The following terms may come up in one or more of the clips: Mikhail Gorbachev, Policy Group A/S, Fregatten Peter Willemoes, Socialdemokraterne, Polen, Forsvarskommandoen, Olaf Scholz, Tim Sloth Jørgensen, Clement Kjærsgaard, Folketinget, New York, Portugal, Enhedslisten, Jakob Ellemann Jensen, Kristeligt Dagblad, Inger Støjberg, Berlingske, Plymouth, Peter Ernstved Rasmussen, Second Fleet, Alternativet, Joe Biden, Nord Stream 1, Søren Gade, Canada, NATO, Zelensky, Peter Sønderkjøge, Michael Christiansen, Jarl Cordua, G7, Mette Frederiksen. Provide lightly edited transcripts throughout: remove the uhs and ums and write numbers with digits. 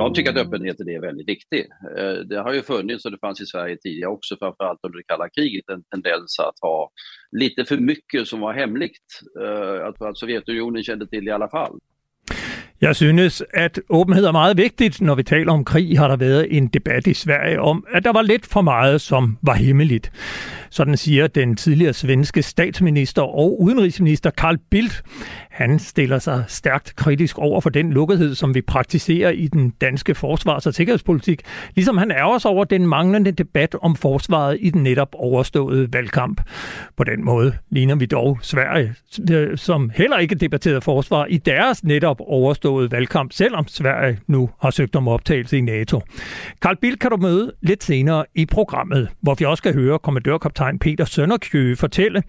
Jag tycker att öppenheten är väldigt viktig. Det har ju funnits, och det fanns i Sverige tidigare också, framförallt under det kalla kriget, en tendens att ha lite för mycket som var hemligt. Att Sovjetunionen kände till i alla fall. Jeg synes, at åbenhed er meget vigtigt. Når vi taler om krig, har der været en debat i Sverige om, at der var lidt for meget, som var hemmeligt. Sådan siger den tidligere svenske statsminister og udenrigsminister Carl Bildt. Han stiller sig stærkt kritisk over for den lukkethed, som vi praktiserer i den danske forsvars- og sikkerhedspolitik, ligesom han ærger sig over den manglende debat om forsvaret i den netop overståede valgkamp. På den måde ligner vi dog Sverige, som heller ikke debatterede forsvar i deres netop overståede valgkamp, selvom Sverige nu har søgt om optagelse i NATO. Carl Bildt kan du møde lidt senere i programmet, hvor vi også skal høre kommandørkaptajn Peter Sønderkjøge fortælle,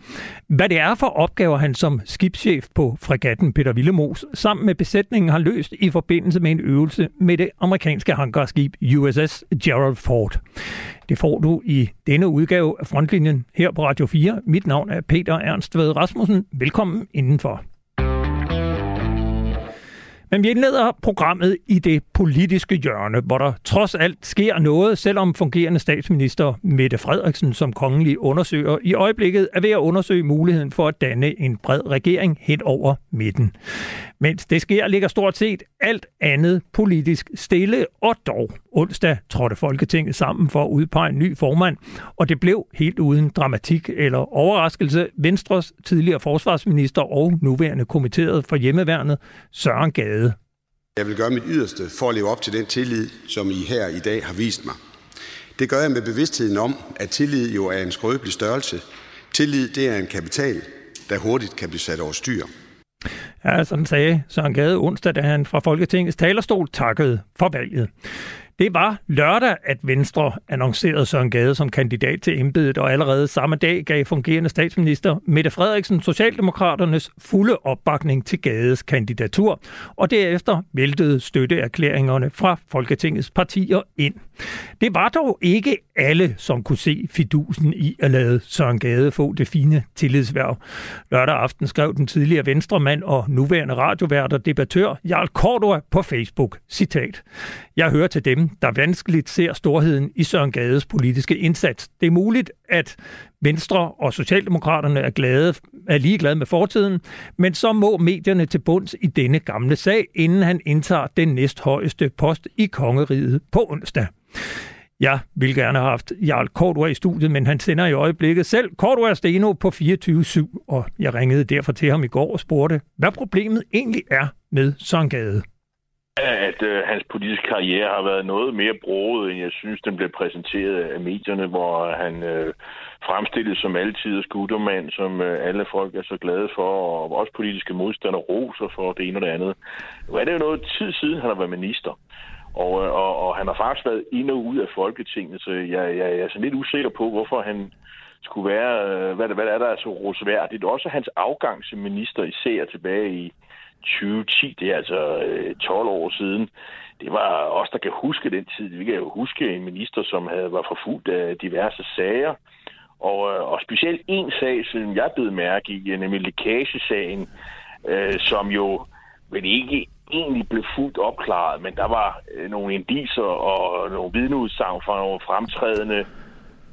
hvad det er for opgaver, han som skibschef på Fregatten Peter Willemoes sammen med besætningen har løst i forbindelse med en øvelse med det amerikanske hangarskib USS Gerald Ford. Det får du i denne udgave af Frontlinjen her på Radio 4. Mit navn er Peter Ernstved Rasmussen. Velkommen indenfor. Men vi indleder programmet i det politiske hjørne, hvor der trods alt sker noget, selvom fungerende statsminister Mette Frederiksen som kongelig undersøger i øjeblikket er ved at undersøge muligheden for at danne en bred regering hen over midten. Mens det sker, ligger stort set alt andet politisk stille, og dog onsdag trådte Folketinget sammen for at udpege en ny formand, og det blev helt uden dramatik eller overraskelse Venstres tidligere forsvarsminister og nuværende kommitteret for hjemmeværnet Søren Gade. Jeg vil gøre mit yderste for at leve op til den tillid, som I her i dag har vist mig. Det gør jeg med bevidstheden om, at tillid jo er en skrøbelig størrelse. Tillid, det er en kapital, der hurtigt kan blive sat over styr. Ja, sådan sagde Søren Gade onsdag, da han fra Folketingets talerstol takkede for valget. Det var lørdag, at Venstre annoncerede Søren Gade som kandidat til embedet, og allerede samme dag gav fungerende statsminister Mette Frederiksen Socialdemokraternes fulde opbakning til Gades kandidatur, og derefter væltede støtteerklæringerne fra Folketingets partier ind. Det var dog ikke alle, som kunne se fidusen i at lade Søren Gade få det fine tillidshverv. Lørdag aften skrev den tidligere venstremand og nuværende radiovært og debattør Jarl Cordua på Facebook, citat: "Jeg hører til dem, der vanskeligt ser storheden i Søren Gades politiske indsats. Det er muligt, at Venstre og Socialdemokraterne er ligeglade med fortiden, men så må medierne til bunds i denne gamle sag, inden han indtager den næsthøjeste post i kongeriget på onsdag." Jeg vil gerne have haft Jarl Cordua i studiet, men han sender i øjeblikket selv Cordua Steno på 24/7, og jeg ringede derfor til ham i går og spurgte, hvad problemet egentlig er med Søren Gade. At hans politiske karriere har været noget mere broget, end jeg synes, den blev præsenteret af medierne, hvor han fremstillet som altid skuttermand, som alle folk er så glade for, og også politiske modstandere roser for det ene og det andet. Nu er det jo noget tid siden, han har været minister, og han har faktisk været ind og ud af Folketinget, så jeg er så lidt usikker på, hvorfor han skulle være, hvad der er så rosværdigt. Også hans afgang som minister især tilbage i 2010, det er altså 12 år siden. Det var os, der kan huske den tid. Vi kan jo huske en minister, som var forfulgt af diverse sager. Og specielt en sag, som jeg blev mærke i, nemlig lækagesagen, som jo vel ikke egentlig blev fuldt opklaret, men der var nogle indiser og nogle vidneudsagn fra nogle fremtrædende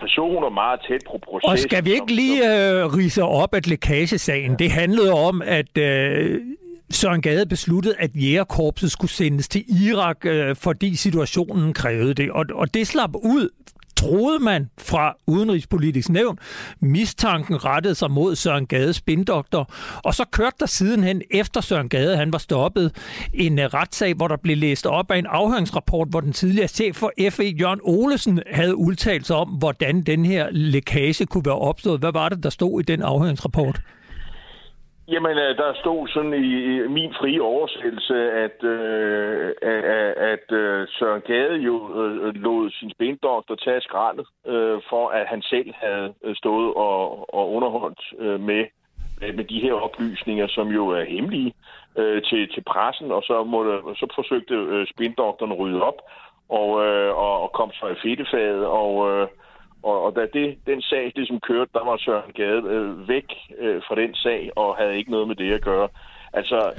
personer meget tæt på processen. Og skal vi ikke lige ridse op, at lækagesagen, det handlede om, at Søren Gade besluttede, at jægerkorpset skulle sendes til Irak, fordi situationen krævede det. Og det slap ud, troede man, fra Udenrigspolitisk Nævn. Mistanken rettede sig mod Søren Gades spindoktor. Og så kørte der sidenhen, efter Søren Gade han var stoppet, en retssag, hvor der blev læst op af en afhøringsrapport, hvor den tidligere chef for FE, Jørgen Olesen, havde udtalt sig om, hvordan den her lækage kunne være opstået. Hvad var det, der stod i den afhøringsrapport? Jamen, der stod sådan i min frie oversættelse, at Søren Gade jo lod sin spindoktor tage skraldet, for at han selv havde stået og underholdt med de her oplysninger, som jo er hemmelige, til pressen, og så forsøgte spindoktoren at rydde op og kom så i fedtefaget, og da den sag, det som kørte, der var Søren Gade væk fra den sag og havde ikke noget med det at gøre. Altså,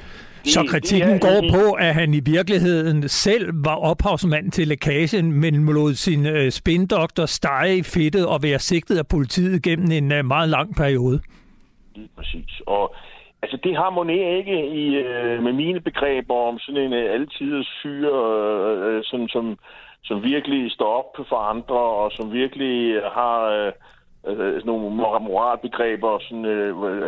så kritikken går på, at han i virkeligheden selv var ophavsmand til lækagen, men lod sin spindoktor stege i fedtet og være sigtet af politiet gennem en meget lang periode. Lige præcis. Og altså, det harmonerer ikke med mine begreber om sådan en altiders fyr, som virkelig står op for andre, og som virkelig har nogle moralbegreber. Sådan,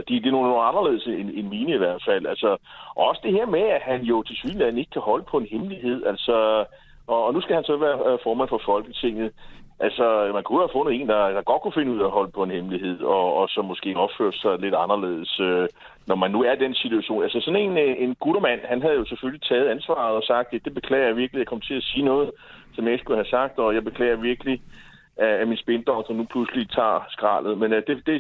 det er nogle anderledes end mine i hvert fald. Altså, også det her med, at han jo til Sydland ikke kan holde på en hemmelighed. Altså, og nu skal han så være formand for Folketinget. Altså, man kunne have fundet en, der godt kunne finde ud af at holde på en hemmelighed, og som måske opfører sig lidt anderledes, når man nu er i den situation. Altså, sådan en guttermand, han havde jo selvfølgelig taget ansvaret og sagt, det beklager jeg virkelig, jeg kom til at sige noget, som jeg skulle have sagt, og jeg beklager virkelig, at min spindoktor nu pludselig tager skraldet. Men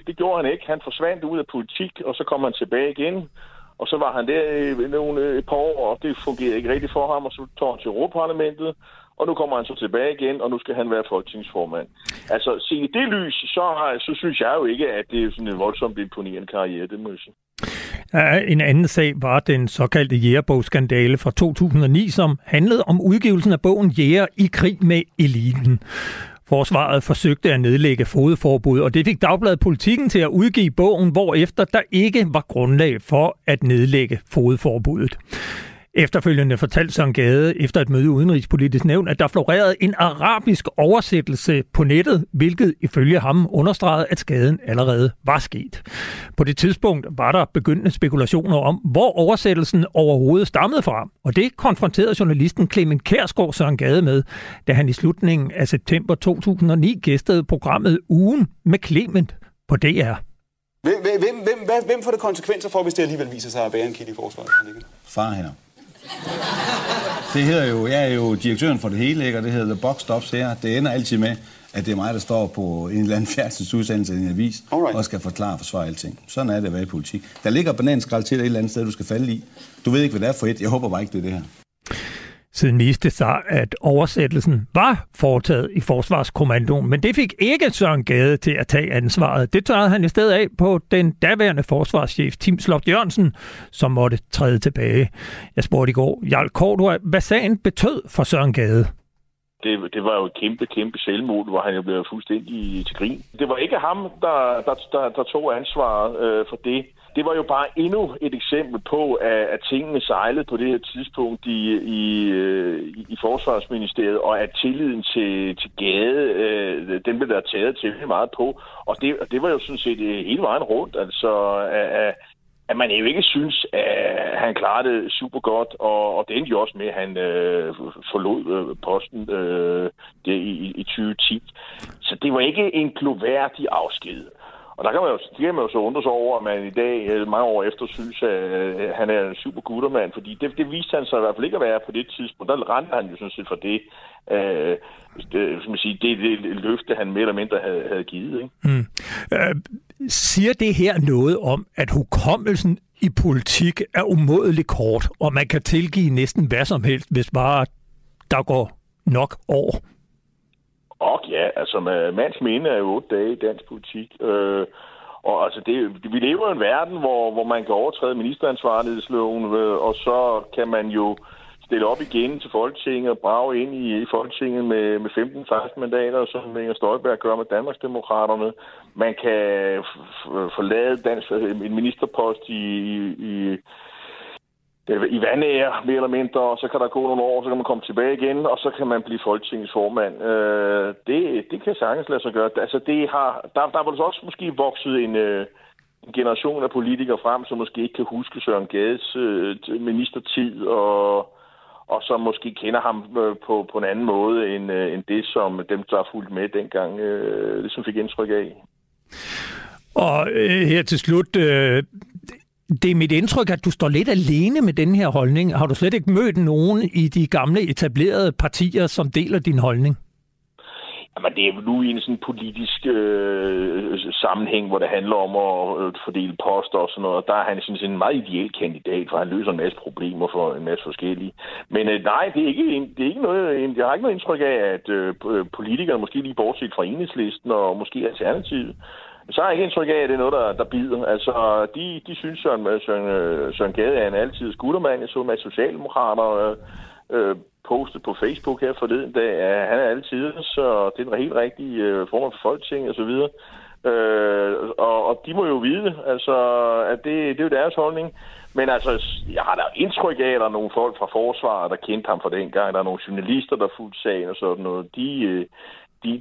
det gjorde han ikke. Han forsvandt ud af politik, og så kom han tilbage igen. Og så var han der et par år, og det fungerede ikke rigtigt for ham, og så tog han til Europaparlamentet, og nu kommer han så tilbage igen, og nu skal han være folketingsformand. Altså, se i det lys, så synes jeg jo ikke, at det er sådan en voldsomt imponerende karriere, det må jeg sige. En anden sag var den såkaldte jægerbogsskandale fra 2009, som handlede om udgivelsen af bogen Jæger i krig med eliten. Forsvaret forsøgte at nedlægge fogedforbud, og det fik Dagbladet Politikken til at udgive bogen, hvorefter der ikke var grundlag for at nedlægge fogedforbuddet. Efterfølgende fortalte Søren Gade efter et møde i Udenrigspolitisk Nævn, at der florerede en arabisk oversættelse på nettet, hvilket ifølge ham understregede, at skaden allerede var sket. På det tidspunkt var der begyndende spekulationer om, hvor oversættelsen overhovedet stammede fra, og det konfronterede journalisten Clement Kjærsgaard Søren Gade med, da han i slutningen af september 2009 gæstede programmet Ugen med Clement på DR. Hvem får det konsekvenser for, hvis det alligevel viser sig at være en kilde i forsvaret? Far hænder. Det hedder jo, jeg er jo direktøren for det hele, ikke? Og det hedder The Box Stops her. Det ender altid med, at det er mig, der står på en eller anden færdselsudsendelse i en avis, alright, og skal forklare og forsvare alting. Sådan er det at være i politik. Der ligger bananskrald til dig et eller andet sted, du skal falde i. Du ved ikke, hvad det er for et. Jeg håber bare ikke, det er det her. Siden viste sig, at oversættelsen var foretaget i Forsvarskommandoen, men det fik ikke Søren Gade til at tage ansvaret. Det tørrede han i stedet af på den daværende forsvarschef, Tim Sloth Jørgensen, som måtte træde tilbage. Jeg spurgte i går Jarl Cordua, hvad sagen betød for Søren Gade. Det var jo et kæmpe selvmord, hvor han jo blev fuldstændig til grin. Det var ikke ham, der tog ansvaret for det. Det var jo bare endnu et eksempel på, at tingene sejlede på det her tidspunkt i Forsvarsministeriet, og at tilliden til Gade, den blev der taget til meget på. Og det var jo sådan set hele vejen rundt, altså at man jo ikke synes, at han klarede det super godt, og det endte jo også med, at han forlod posten i 2010. Så det var ikke en gloværdig afsked. Og der kan man jo så undre sig over, at man i dag, mange år efter, synes, at han er en super guttermand, fordi det viste han sig i hvert fald ikke at være på det tidspunkt. Der rendte han jo sådan set for det, det løfte, han mere eller mindre havde givet. Ikke? Mm. Siger det her noget om, at hukommelsen i politik er umådeligt kort, og man kan tilgive næsten hvad som helst, hvis bare der går nok år? Og ja, altså mands minde er jo 8 dage i dansk politik, og altså vi lever i en verden, hvor man kan overtræde ministeransvarlighedsloven, og så kan man jo stille op igen til Folketinget og brage ind i Folketinget med 15-16 mandater, som Inger Støjberg gør med Danmarksdemokraterne. Man kan forlade en ministerpost i vandære, mere eller mindre, og så kan der gå nogle år, så kan man komme tilbage igen, og så kan man blive Folketingets formand. Det kan sagtens lade sig gøre. Altså, der var også måske vokset en generation af politikere frem, som måske ikke kan huske Søren Gades ministertid, og som måske kender ham på en anden måde, end det, som dem, der fulgte med dengang, ligesom fik indtryk af. Og her til slut... Det er mit indtryk, at du står lidt alene med den her holdning. Har du slet ikke mødt nogen i de gamle etablerede partier, som deler din holdning? Jamen, det er jo nu i en sådan politisk sammenhæng, hvor det handler om at fordele poster og sådan noget. Der er han sådan en meget ideel kandidat, for han løser en masse problemer for en masse forskellige. Men nej, jeg har ikke noget indtryk af, at politikerne, måske lige bortset fra Enhedslisten og måske Alternativet, Så har jeg ikke indtryk af, at det er noget, der bider. Altså, de synes, Søren Gade er en altid guttermand. Jeg så med socialdemokrater postet på Facebook her forleden dag, at han er altid, så det er den helt rigtige form for Folketinget og så videre. Og de må jo vide, altså, at det er jo deres holdning. Men altså, jeg har da indtryk af, at der er nogle folk fra forsvaret, der kendte ham fra dengang. Der er nogle journalister, der fulgte sagen og sådan noget.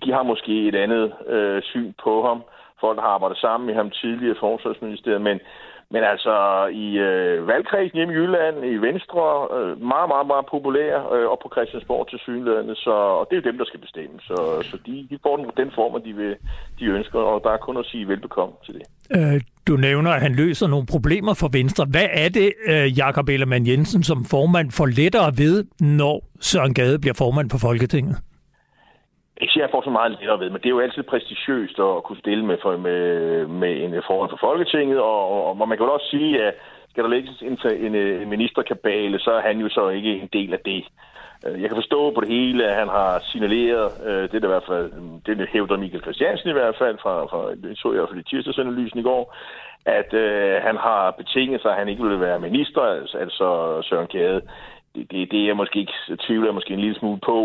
De har måske et andet syn på ham. Folk har arbejdet sammen med ham tidligere i Forsvarsministeriet, men altså i valgkredsen hjemme i Jylland, i Venstre, meget, meget, meget populære, og på Christiansborg til synlædende, og det er jo dem, der skal bestemme. Så de får den form, de ønsker, og der er kun at sige velbekomme til det. Du nævner, at han løser nogle problemer for Venstre. Hvad er det, Jakob Ellemann Jensen som formand får lettere ved, når Søren Gade bliver formand for Folketinget? Ikke siger, jeg får så meget lettere ved, men det er jo altid prestigiøst at kunne stille med en forhold for Folketinget, og man kan jo også sige, at skal der lægges en ministerkabale, så er han jo så ikke en del af det. Jeg kan forstå på det hele, at han har signaleret, det er i hvert fald, det hævder Michael Christiansen i hvert fald, det så jeg i hvert fald i tirsdagsanalysen i går, at han har betinget sig, at han ikke ville være minister, altså Søren Gade. Det er jeg måske ikke tvivler måske en lille smule på.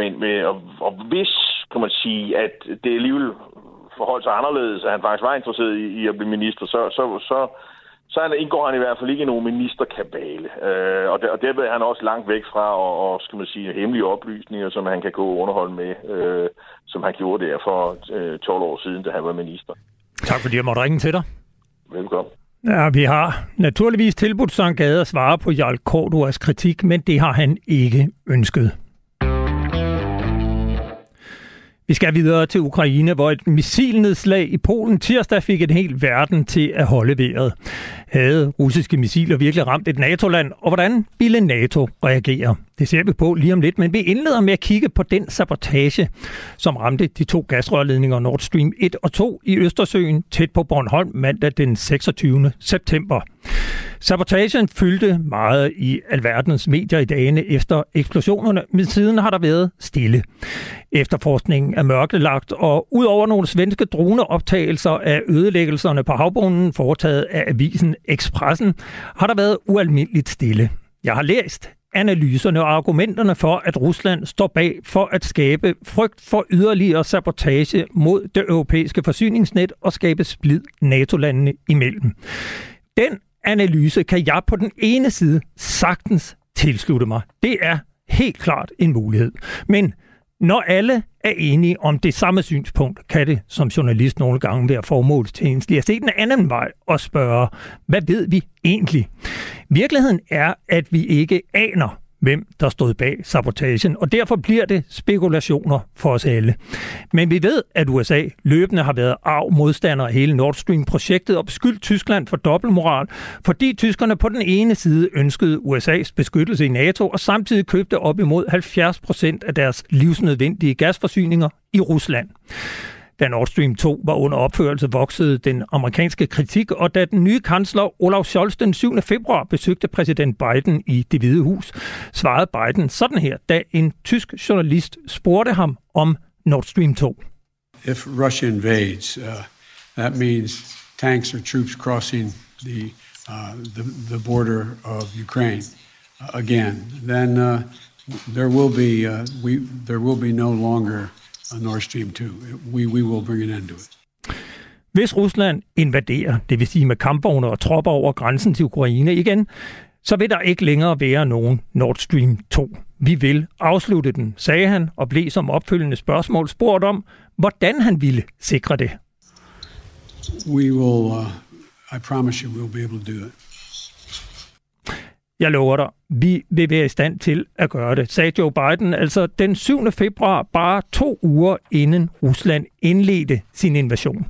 Men hvis, kan man sige, at det alligevel forholdt sig anderledes, at han faktisk var interesseret i at blive minister, så indgår han i hvert fald ikke i nogen ministerkabale. Og derved er han også langt væk fra og skal man sige, hemmelige oplysninger, som han kan gå og underholde med, som han gjorde der for 12 år siden, da han var minister. Tak fordi jeg måtte ringe til dig. Velkommen. Ja, vi har naturligvis tilbudt Søren Gade at svare på Jarl Corduas kritik, men det har han ikke ønsket. Vi skal videre til Ukraine, hvor et missilnedslag i Polen tirsdag fik en hel verden til at holde vejret. Havde russiske missiler virkelig ramt et NATO-land, og hvordan ville NATO reagere? Det ser vi på lige om lidt, men vi indleder med at kigge på den sabotage, som ramte de to gasrørledninger Nord Stream 1 og 2 i Østersøen tæt på Bornholm mandag den 26. september. Sabotagen fyldte meget i alverdens medier i dagene efter eksplosionerne, men siden har der været stille. Efterforskningen er mørkelagt, og udover nogle svenske droneoptagelser af ødelæggelserne på havbunden foretaget af avisen Expressen, har der været ualmindeligt stille. Jeg har læst analyserne og argumenterne for, at Rusland står bag for at skabe frygt for yderligere sabotage mod det europæiske forsyningsnet og skabe splid NATO-landene imellem. Den analyse kan jeg på den ene side sagtens tilslutte mig. Det er helt klart en mulighed. Men når alle er enige om det samme synspunkt, kan det som journalist nogle gange være formålstjenestligt at se den anden vej og spørge, hvad ved vi egentlig? Virkeligheden er, at vi ikke aner, hvem der stod bag sabotagen, og derfor bliver det spekulationer for os alle. Men vi ved, at USA løbende har været arg modstander af hele Nord Stream-projektet og beskyldt Tyskland for dobbeltmoral, fordi tyskerne på den ene side ønskede USA's beskyttelse i NATO og samtidig købte op imod 70% af deres livsnødvendige gasforsyninger i Rusland. Da Nord Stream 2 var under opførelse, voksede den amerikanske kritik, og da den nye kansler Olaf Scholz den 7. februar besøgte præsident Biden i Det Hvide Hus, svarede Biden sådan her, da en tysk journalist spurgte ham om Nord Stream 2. If Russia invades, that means tanks or troops crossing the border of Ukraine again. Then there will be no longer Nord Stream 2. We will bring an end to it. Hvis Rusland invaderer, det vil sige med kampvogne og tropper over grænsen til Ukraine igen, så vil der ikke længere være nogen Nord Stream 2. Vi vil afslutte den, sagde han, og blev som opfølgende spørgsmål spurgt om, hvordan han ville sikre det. We will, I promise you, we'll be able to do it. Jeg lover dig, vi vil være i stand til at gøre det, sagde Joe Biden altså den 7. februar, bare 2 uger inden Rusland indledte sin invasion.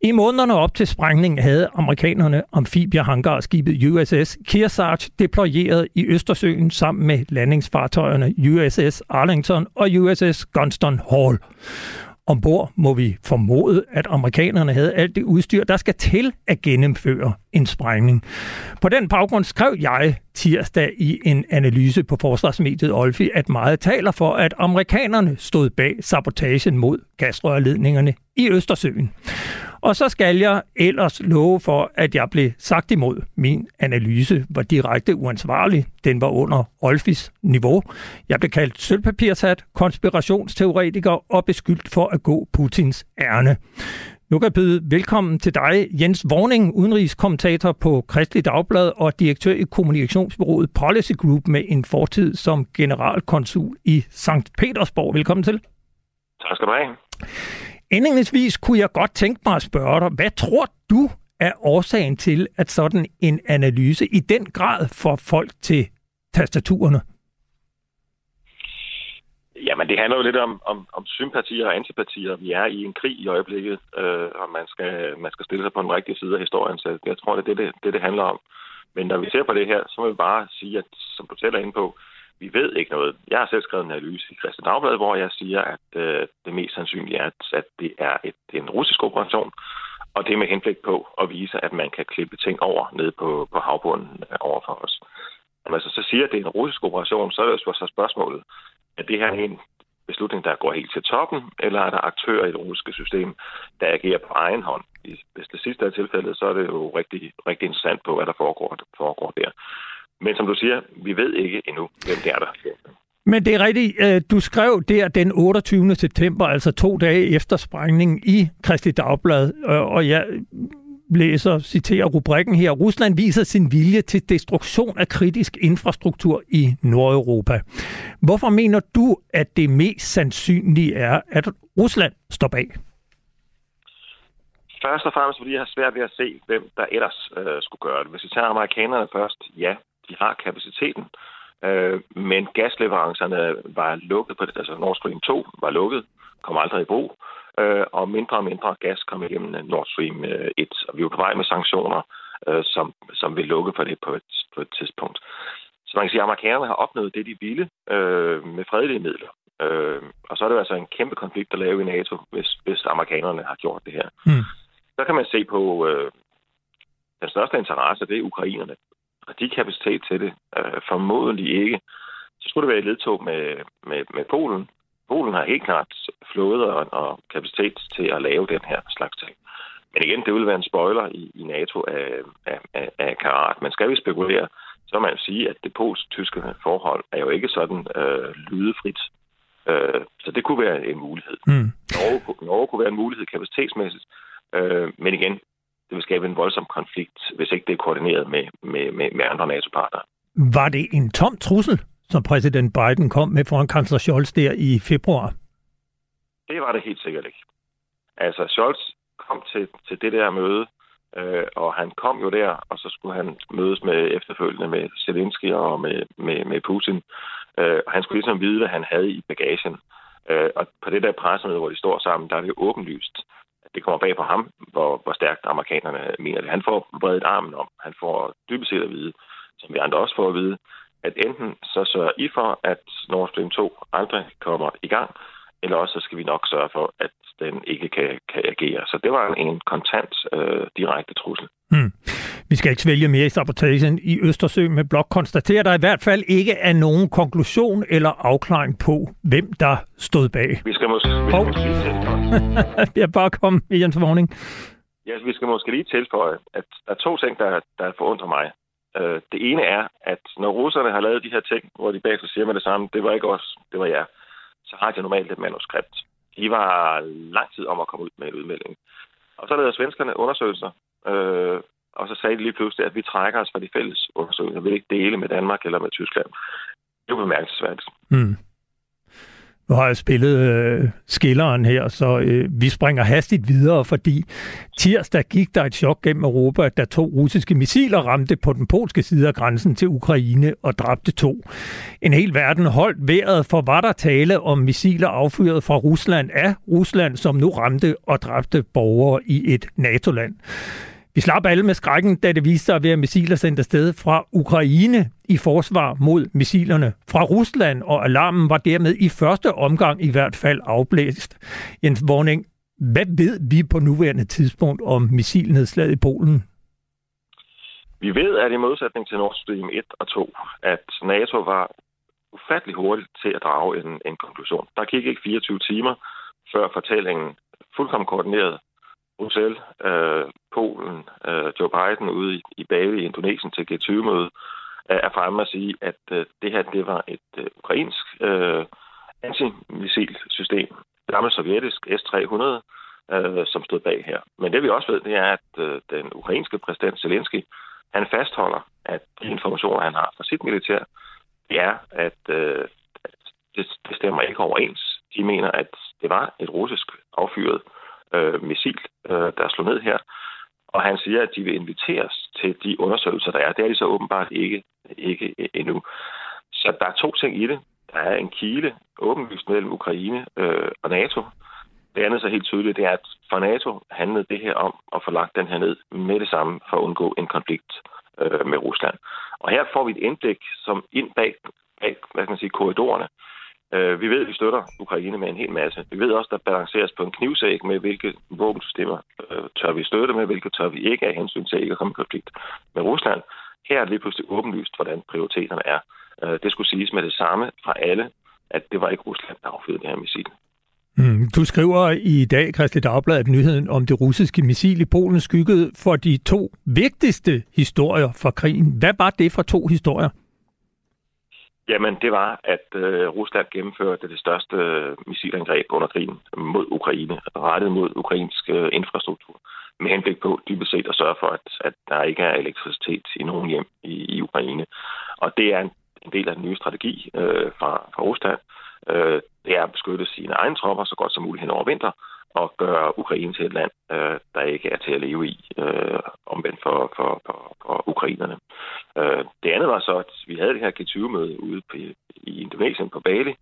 I månederne op til sprængningen havde amerikanerne amfibiehangarskibet USS Kearsarge deployeret i Østersøen sammen med landingsfartøjerne USS Arlington og USS Gunston Hall. Ombord må vi formode, at amerikanerne havde alt det udstyr, der skal til at gennemføre en sprængning. På den baggrund skrev jeg tirsdag i en analyse på forsvarsmediet Olfi, at meget taler for, at amerikanerne stod bag sabotagen mod gasrørledningerne i Østersøen. Og så skal jeg ellers love for, at jeg blev sagt imod. Min analyse var direkte uansvarlig. Den var under Olfis niveau. Jeg blev kaldt sølvpapirshat, konspirationsteoretiker og beskyldt for at gå Putins ærne. Nu kan jeg byde velkommen til dig, Jens Worning, udenrigskommentator på Kristeligt Dagblad og direktør i kommunikationsbureauet Policy Group med en fortid som generalkonsul i Sankt Petersborg. Velkommen til. Tak skal du have. Indledningsvis kunne jeg godt tænke mig at spørge dig, hvad tror du er årsagen til, at sådan en analyse i den grad får folk til tastaturerne? Jamen, det handler jo lidt om sympatier og antipatier. Vi er i en krig i øjeblikket, og man skal stille sig på den rigtige side af historien. Så jeg tror, det er det handler om. Men når vi ser på det her, så må vi bare sige, at som du selv er inde på, vi ved ikke noget. Jeg har selv skrevet en analyse i Kristeligt Dagblad, hvor jeg siger, at det mest sandsynlige er, at det er en russisk operation, og det er med henblik på at vise, at man kan klippe ting over ned på havbunden over for os. Når man så siger, at det er en russisk operation, så er det jo så spørgsmålet, er det her en beslutning, der går helt til toppen, eller er der aktører i det russiske system, der agerer på egen hånd? Hvis det sidste er tilfældet, så er det jo rigtig, rigtig interessant på, hvad der foregår der. Men som du siger, vi ved ikke endnu, hvem det er der. Men det er rigtigt. Du skrev der den 28. september, altså 2 dage efter sprængningen i Kristeligt Dagblad, og jeg læser og citerer rubrikken her. Rusland viser sin vilje til destruktion af kritisk infrastruktur i Nordeuropa. Hvorfor mener du, at det mest sandsynlige er, at Rusland står bag? Først og fremmest, fordi jeg har svært ved at se, hvem der ellers skulle gøre det. Hvis vi tager amerikanerne først, ja. De har kapaciteten, men gasleverancerne var lukket, altså Nord Stream 2 var lukket, kom aldrig i brug, og mindre og mindre gas kom igennem Nord Stream 1, og vi var på vej med sanktioner, som vil lukke for det på et tidspunkt. Så man kan sige, at amerikanerne har opnået det, de ville med fredelige midler. Og så er det altså en kæmpe konflikt at lave i NATO, hvis amerikanerne har gjort det her. Mm. Så kan man se på den største interesse, det er ukrainerne. Og de kapacitet til det, formodentlig ikke. Så skulle det være i ledtog med Polen. Polen har helt klart flåde og kapacitet til at lave den her slags ting. Men igen, det vil være en spoiler i NATO af karat. Men skal vi spekulere, så må man jo sige, at det polsk-tyske forhold er jo ikke sådan lydefrit. Så det kunne være en mulighed. Mm. Norge kunne være en mulighed kapacitetsmæssigt. Men igen, det vil skabe en voldsom konflikt, hvis ikke det er koordineret med andre NATO-partnere. Var det en tom trussel, som præsident Biden kom med foran kansler Scholz der i februar? Det var det helt sikkert ikke. Altså, Scholz kom til det der møde, og han kom jo der, og så skulle han mødes med efterfølgende med Zelensky og med Putin. Og han skulle ligesom vide, hvad han havde i bagagen. Og på det der pressemøde, hvor de står sammen, der er det jo åbenlyst. Det kommer bag på ham, hvor stærkt amerikanerne mener det. Han får bredt armen om. Han får dybest set at vide, som vi andre også får at vide, at enten så sørger I for, at Nord Stream 2 aldrig kommer i gang, eller også så skal vi nok sørge for, at den ikke kan agere. Så det var en kontant, direkte trussel. Hmm. Vi skal ikke svælge mere i sabotagen i Østersøen, men blot konstaterer der i hvert fald ikke er nogen konklusion eller afklaring på, hvem der stod bag. Vi skal måske lige tilføje. Jeg bare kom i Jens Worning. Ja, vi skal måske lige tilføje, at der er 2 ting, der forundrer mig. Det ene er, at når russerne har lavet de her ting, hvor de bagefter siger med det samme, det var ikke os, det var jer, så har de normalt et manuskript. De var lang tid om at komme ud med en udmelding. Og så lavede svenskerne undersøgelser, og så sagde de lige pludselig, at vi trækker os fra de fælles undersøgelser. Vi vil ikke dele med Danmark eller med Tyskland. Det er jo bemærkelsesværdigt. Mm. Nu har jeg spillet skilleren her, så vi springer hastigt videre, fordi tirsdag gik der et chok gennem Europa, da 2 russiske missiler ramte på den polske side af grænsen til Ukraine og dræbte 2. En hel verden holdt vejret, for var der tale om missiler affyret fra Rusland af Rusland, som nu ramte og dræbte borgere i et NATO-land. Vi slap alle med skrækken, da det viste sig ved, at missiler sendte afsted fra Ukraine i forsvar mod missilerne fra Rusland, og alarmen var dermed i første omgang i hvert fald afblæst. Jens Worning, hvad ved vi på nuværende tidspunkt om missilnedslaget i Polen? Vi ved, at i modsætning til Nord Stream 1 og 2, at NATO var ufattelig hurtigt til at drage en konklusion. Der gik ikke 24 timer før fortællingen fuldkommen koordineret Bruxelles, Polen, Joe Biden ude i Bali i Indonesien til G20-møde, er fremme at sige, at det her det var et ukrainsk antimissilsystem, gammelt sovjetisk S-300, som stod bag her. Men det vi også ved, det er, at den ukrainske præsident Zelensky, han fastholder, at de informationer, han har fra sit militær, det er, at det stemmer ikke overens. De mener, at det var et russisk affyret missil, der slog ned her. Og han siger, at de vil inviteres til de undersøgelser, der er. Det er de så åbenbart ikke endnu. Så der er to ting i det. Der er en kile åbenlyst mellem Ukraine og NATO. Det andet så helt tydeligt, det er, at for NATO handlede det her om at få lagt den her ned med det samme for at undgå en konflikt med Rusland. Og her får vi et indblik som ind bag hvad skal man sige, korridorerne. Vi ved, at vi støtter Ukraine med en hel masse. Vi ved også, at der balanceres på en knivsæg med, hvilke våbensystemer tør vi støtte med, hvilke tør vi ikke af hensyn til ikke at komme i konflikt med Rusland. Her er det lige pludselig åbenlyst, hvordan prioriteterne er. Det skulle siges med det samme fra alle, at det var ikke Rusland, der affyrede det her missil. Du skriver i dag, Kristeligt Dagblad, at nyheden om det russiske missil i Polen skyggede for de to vigtigste historier fra krigen. Hvad var det for to historier? Jamen, det var, at Rusland gennemførte det største missilangreb under krigen mod Ukraine, rettet mod ukrainsk infrastruktur, med henblik på dybest set at sørge for, at der ikke er elektricitet i nogen hjem i Ukraine. Og det er en del af den nye strategi fra Rusland. Det er at beskytte sine egne tropper så godt som muligt hen over vinter, og gøre Ukraine til et land, der ikke er til at leve i, omvendt for ukrainerne. Det andet var så, at vi havde det her G20-møde ude i Indonesien på Bali.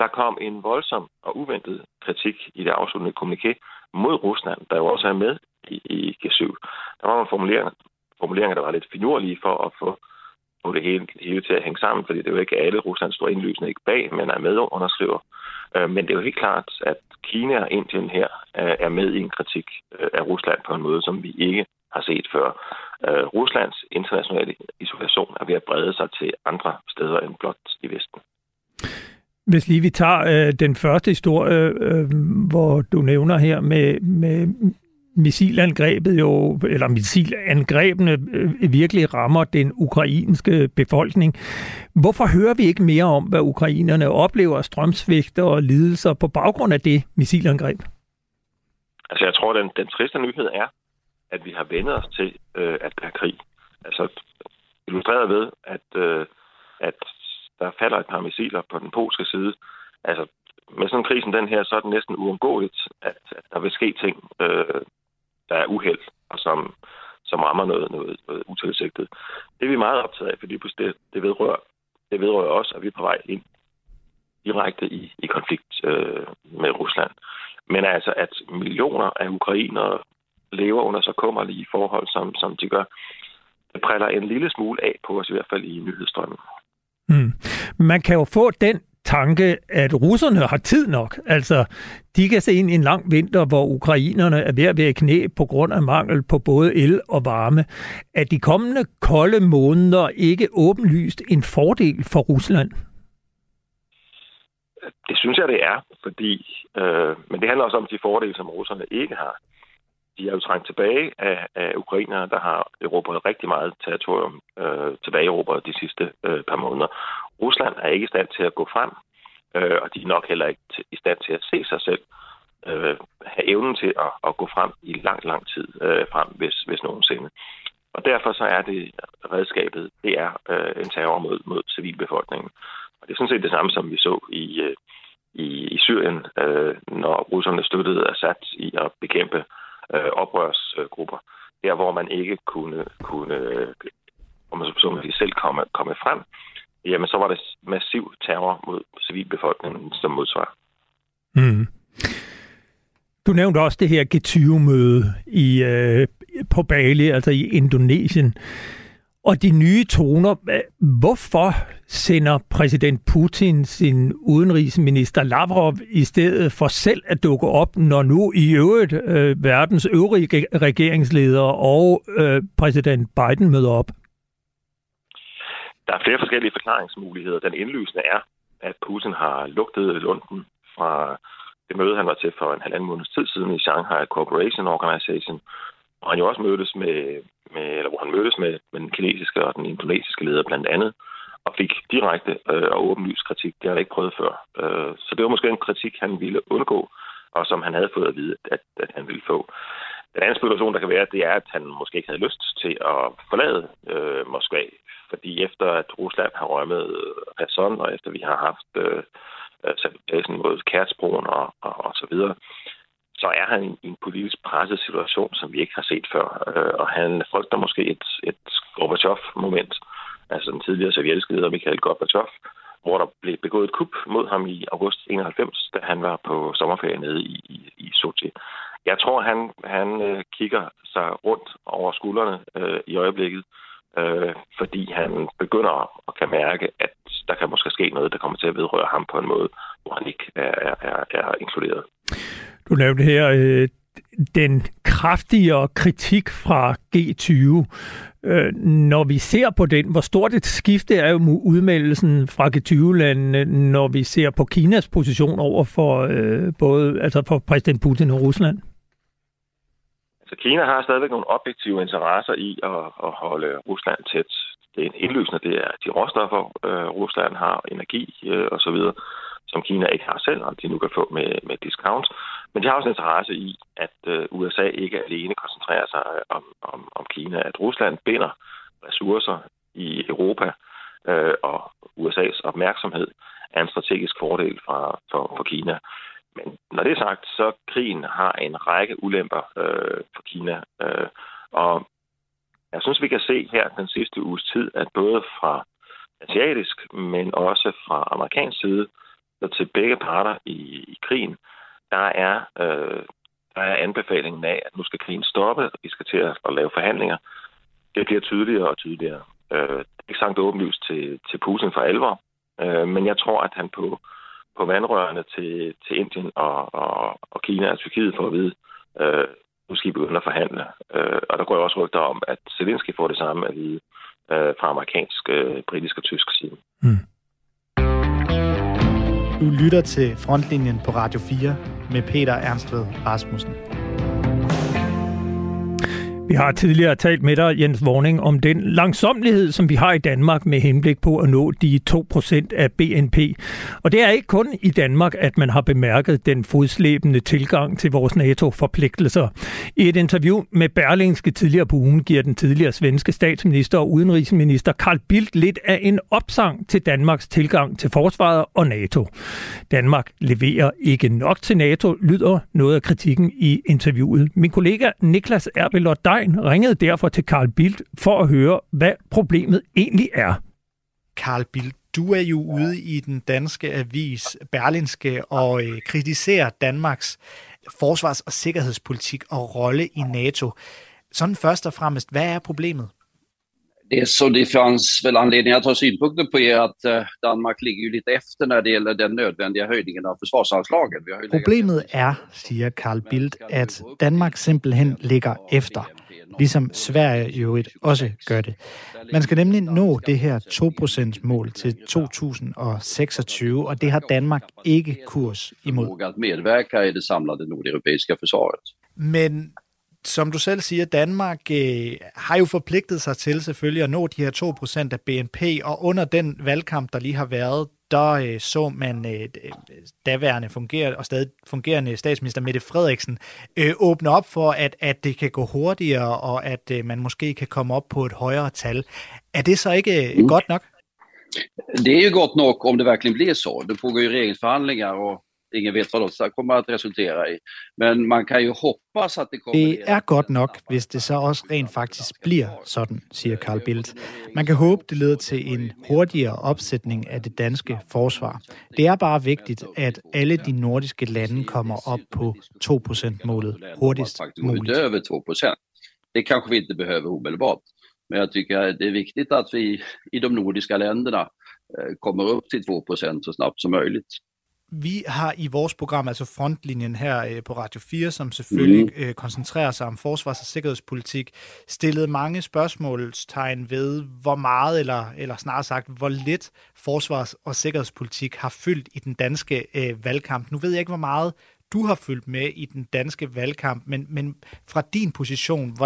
Der kom en voldsom og uventet kritik i det afsluttende kommuniké mod Rusland, der jo også er med i G7. Der var nogle formuleringer, der var lidt finurlige for at få det hele til at hænge sammen, fordi det er jo ikke alle, Rusland står indlysende ikke bag, men er med og underskriver. Men det er jo helt klart, at Kina og Indien her er med i en kritik af Rusland på en måde, som vi ikke har set før. Ruslands internationale isolation er ved at brede sig til andre steder end blot i Vesten. Hvis lige vi tager den første historie, hvor du nævner her med missilangrebet jo, eller missilangrebene virkelig rammer den ukrainske befolkning. Hvorfor hører vi ikke mere om, hvad ukrainerne oplever af strømsvigt og lidelser på baggrund af det missilangreb? Altså jeg tror, den triste nyhed er, at vi har vendet os til, at der er krig. Altså illustreret ved, at der falder et par missiler på den polske side. Altså med sådan en krig som den her, så er det næsten uundgåeligt, at der vil ske ting, der er uheld, og som rammer noget utilsigtet. Det er vi meget optaget af, fordi det vedrører os, at vi er på vej ind direkte i konflikt med Rusland. Men altså, at millioner af ukrainere lever under så kummerlige forhold, som de gør, det præller en lille smule af på os, i hvert fald i nyhedsstrømmen. Mm. Man kan jo få den tanke, at russerne har tid nok. Altså, de kan se ind i en lang vinter, hvor ukrainerne er ved at være i knæ på grund af mangel på både el og varme. Er de kommende kolde måneder ikke åbenlyst en fordel for Rusland? Det synes jeg, det er, fordi men det handler også om de fordele, som russerne ikke har. De er jo trængt tilbage af ukrainere, der har erobret rigtig meget territorium tilbage erobret de sidste par måneder. Rusland er ikke i stand til at gå frem, og de er nok heller ikke i stand til at se sig selv have evnen til at gå frem i lang tid frem, hvis nogensinde. Og derfor så er det redskabet, det er en terror mod civilbefolkningen. Og det er sådan set det samme, som vi så i Syrien, når russerne støttede Assad i at bekæmpe oprørsgrupper, der hvor man ikke kunne om man så selv komme frem, jamen så var det massiv terror mod civilbefolkningen som modsvar. Mm. Du nævnte også det her G20-møde på Bali, altså i Indonesien. Og de nye toner, hvorfor sender præsident Putin sin udenrigsminister Lavrov i stedet for selv at dukke op, når nu i øvrigt verdens øvrige regeringsledere og præsident Biden møder op? Der er flere forskellige forklaringsmuligheder. Den indlysende er, at Putin har lugtet lunden fra det møde, han var til for en halvanden måneds tid siden i Shanghai Cooperation Organization, og han jo også mødtes med den kinesiske og den indonesiske leder blandt andet, og fik direkte og åbenlys kritik. Det har han ikke prøvet før. Så det var måske en kritik, han ville undgå, og som han havde fået at vide, at han ville få. Den anden spekulation, der kan være, det er, at han måske ikke havde lyst til at forlade Moskva, fordi efter at Rusland har rømmet Kherson, og efter vi har haft sabotagen mod Kertsbroen og så videre, så er han i en politisk presset situation, som vi ikke har set før. Og han frygter måske et Gorbachev-moment, altså den tidligere sovjetiske leder Mikhail Gorbachev, hvor der blev begået et kup mod ham i august 91, da han var på sommerferie nede i Sochi. Jeg tror, han kigger sig rundt over skuldrene i øjeblikket, fordi han begynder at kan mærke, at der kan måske ske noget, der kommer til at vedrøre ham på en måde, hvor han ikke er inkluderet. Du nævnte her den kraftigere kritik fra G20. Når vi ser på den, hvor stort et skifte er jo udmeldelsen fra G20-landene, når vi ser på Kinas position over for både altså for præsident Putin og Rusland? Så Kina har stadigvæk nogle objektive interesser i at holde Rusland tæt. Det er en indlysende, det er de råstoffer, Rusland har, energi osv., som Kina ikke har selv, og de nu kan få med discount. Men de har også en interesse i, at USA ikke alene koncentrerer sig om Kina, at Rusland binder ressourcer i Europa, og USA's opmærksomhed er en strategisk fordel for Kina. Men når det er sagt, så krigen har en række ulemper for Kina. Og jeg synes, vi kan se her den sidste uges tid, at både fra asiatisk, men også fra amerikansk side, og til begge parter i krigen, der er anbefalingen af, at nu skal krigen stoppe, og vi skal til at lave forhandlinger. Det bliver tydeligere og tydeligere. Det er ikke sagt åbenlyst til Putin for alvor, men jeg tror, at han på vandrørene til Indien og Kina og Tyrkiet for at vide, nu skal I begynde at forhandle. Og der går jo også rygter om, at Zelensky får det samme at vide fra amerikansk, britisk og tysk side. Mm. Du lytter til Frontlinjen på Radio 4 med Peter Ernstved Rasmussen. Vi har tidligere talt med dig, Jens Worning, om den langsommelighed, som vi har i Danmark med henblik på at nå de 2% af BNP. Og det er ikke kun i Danmark, at man har bemærket den fodslæbende tilgang til vores NATO-forpligtelser. I et interview med Berlingske tidligere på ugen giver den tidligere svenske statsminister og udenrigsminister Carl Bildt lidt af en opsang til Danmarks tilgang til forsvaret og NATO. Danmark leverer ikke nok til NATO, lyder noget af kritikken i interviewet. Min kollega Nicklas Erbillor Degn ringede derfor til Carl Bildt for at høre, hvad problemet egentlig er. Carl Bildt, du er jo ude i den danske avis Berlingske og kritiserer Danmarks forsvars- og sikkerhedspolitik og rolle i NATO. Sådan først og fremmest, hvad er problemet? Det fanns väl anledning att ha synpunkter på er att Danmark ligger ju lite efter när det gäller den nödvändiga höjningen av försvarsanslagen. Problemet är, säger Carl Bildt, att Danmark simpelthen ligger efter, ligesom Sverige i øvrigt også gør det. Man skal nemlig nå det her 2%-mål til 2026, og det har Danmark ikke kurs imod. At medverka i det samlade nordeuropæiske försvaret. Men som du selv siger, Danmark har jo forpligtet sig til selvfølgelig at nå de her 2% af BNP, og under den valgkamp, der lige har været, der så man daværende stadig fungerende statsminister Mette Frederiksen åbne op for, at det kan gå hurtigere, og at man måske kan komme op på et højere tal. Er det så ikke godt nok? Det er jo godt nok, om det virkelig bliver så. Det pågår jo regeringsforhandlinger, og ingen ved, hvad det kommer at resultere i. Men man kan jo håbe, at det kommer... Det er godt nok, hvis det så også rent faktisk bliver sådan, siger Carl Bildt. Man kan håbe, det leder til en hurtigere opsætning af det danske forsvar. Det er bare vigtigt, at alle de nordiske lande kommer op på 2%-målet hurtigst muligt. Det kanske vi inte behöver omedelbart. Men jag tycker det är viktigt att vi i de nordiska länderna kommer upp till 2% så snabbt som möjligt. Vi har i vores program, altså Frontlinjen her på Radio 4, som selvfølgelig koncentrerer sig om forsvars- og sikkerhedspolitik, stillet mange spørgsmålstegn ved, hvor meget eller snarere sagt, hvor lidt forsvars- og sikkerhedspolitik har fyldt i den danske valgkamp. Nu ved jeg ikke, hvor meget du har fyldt med i den danske valgkamp, men fra din position,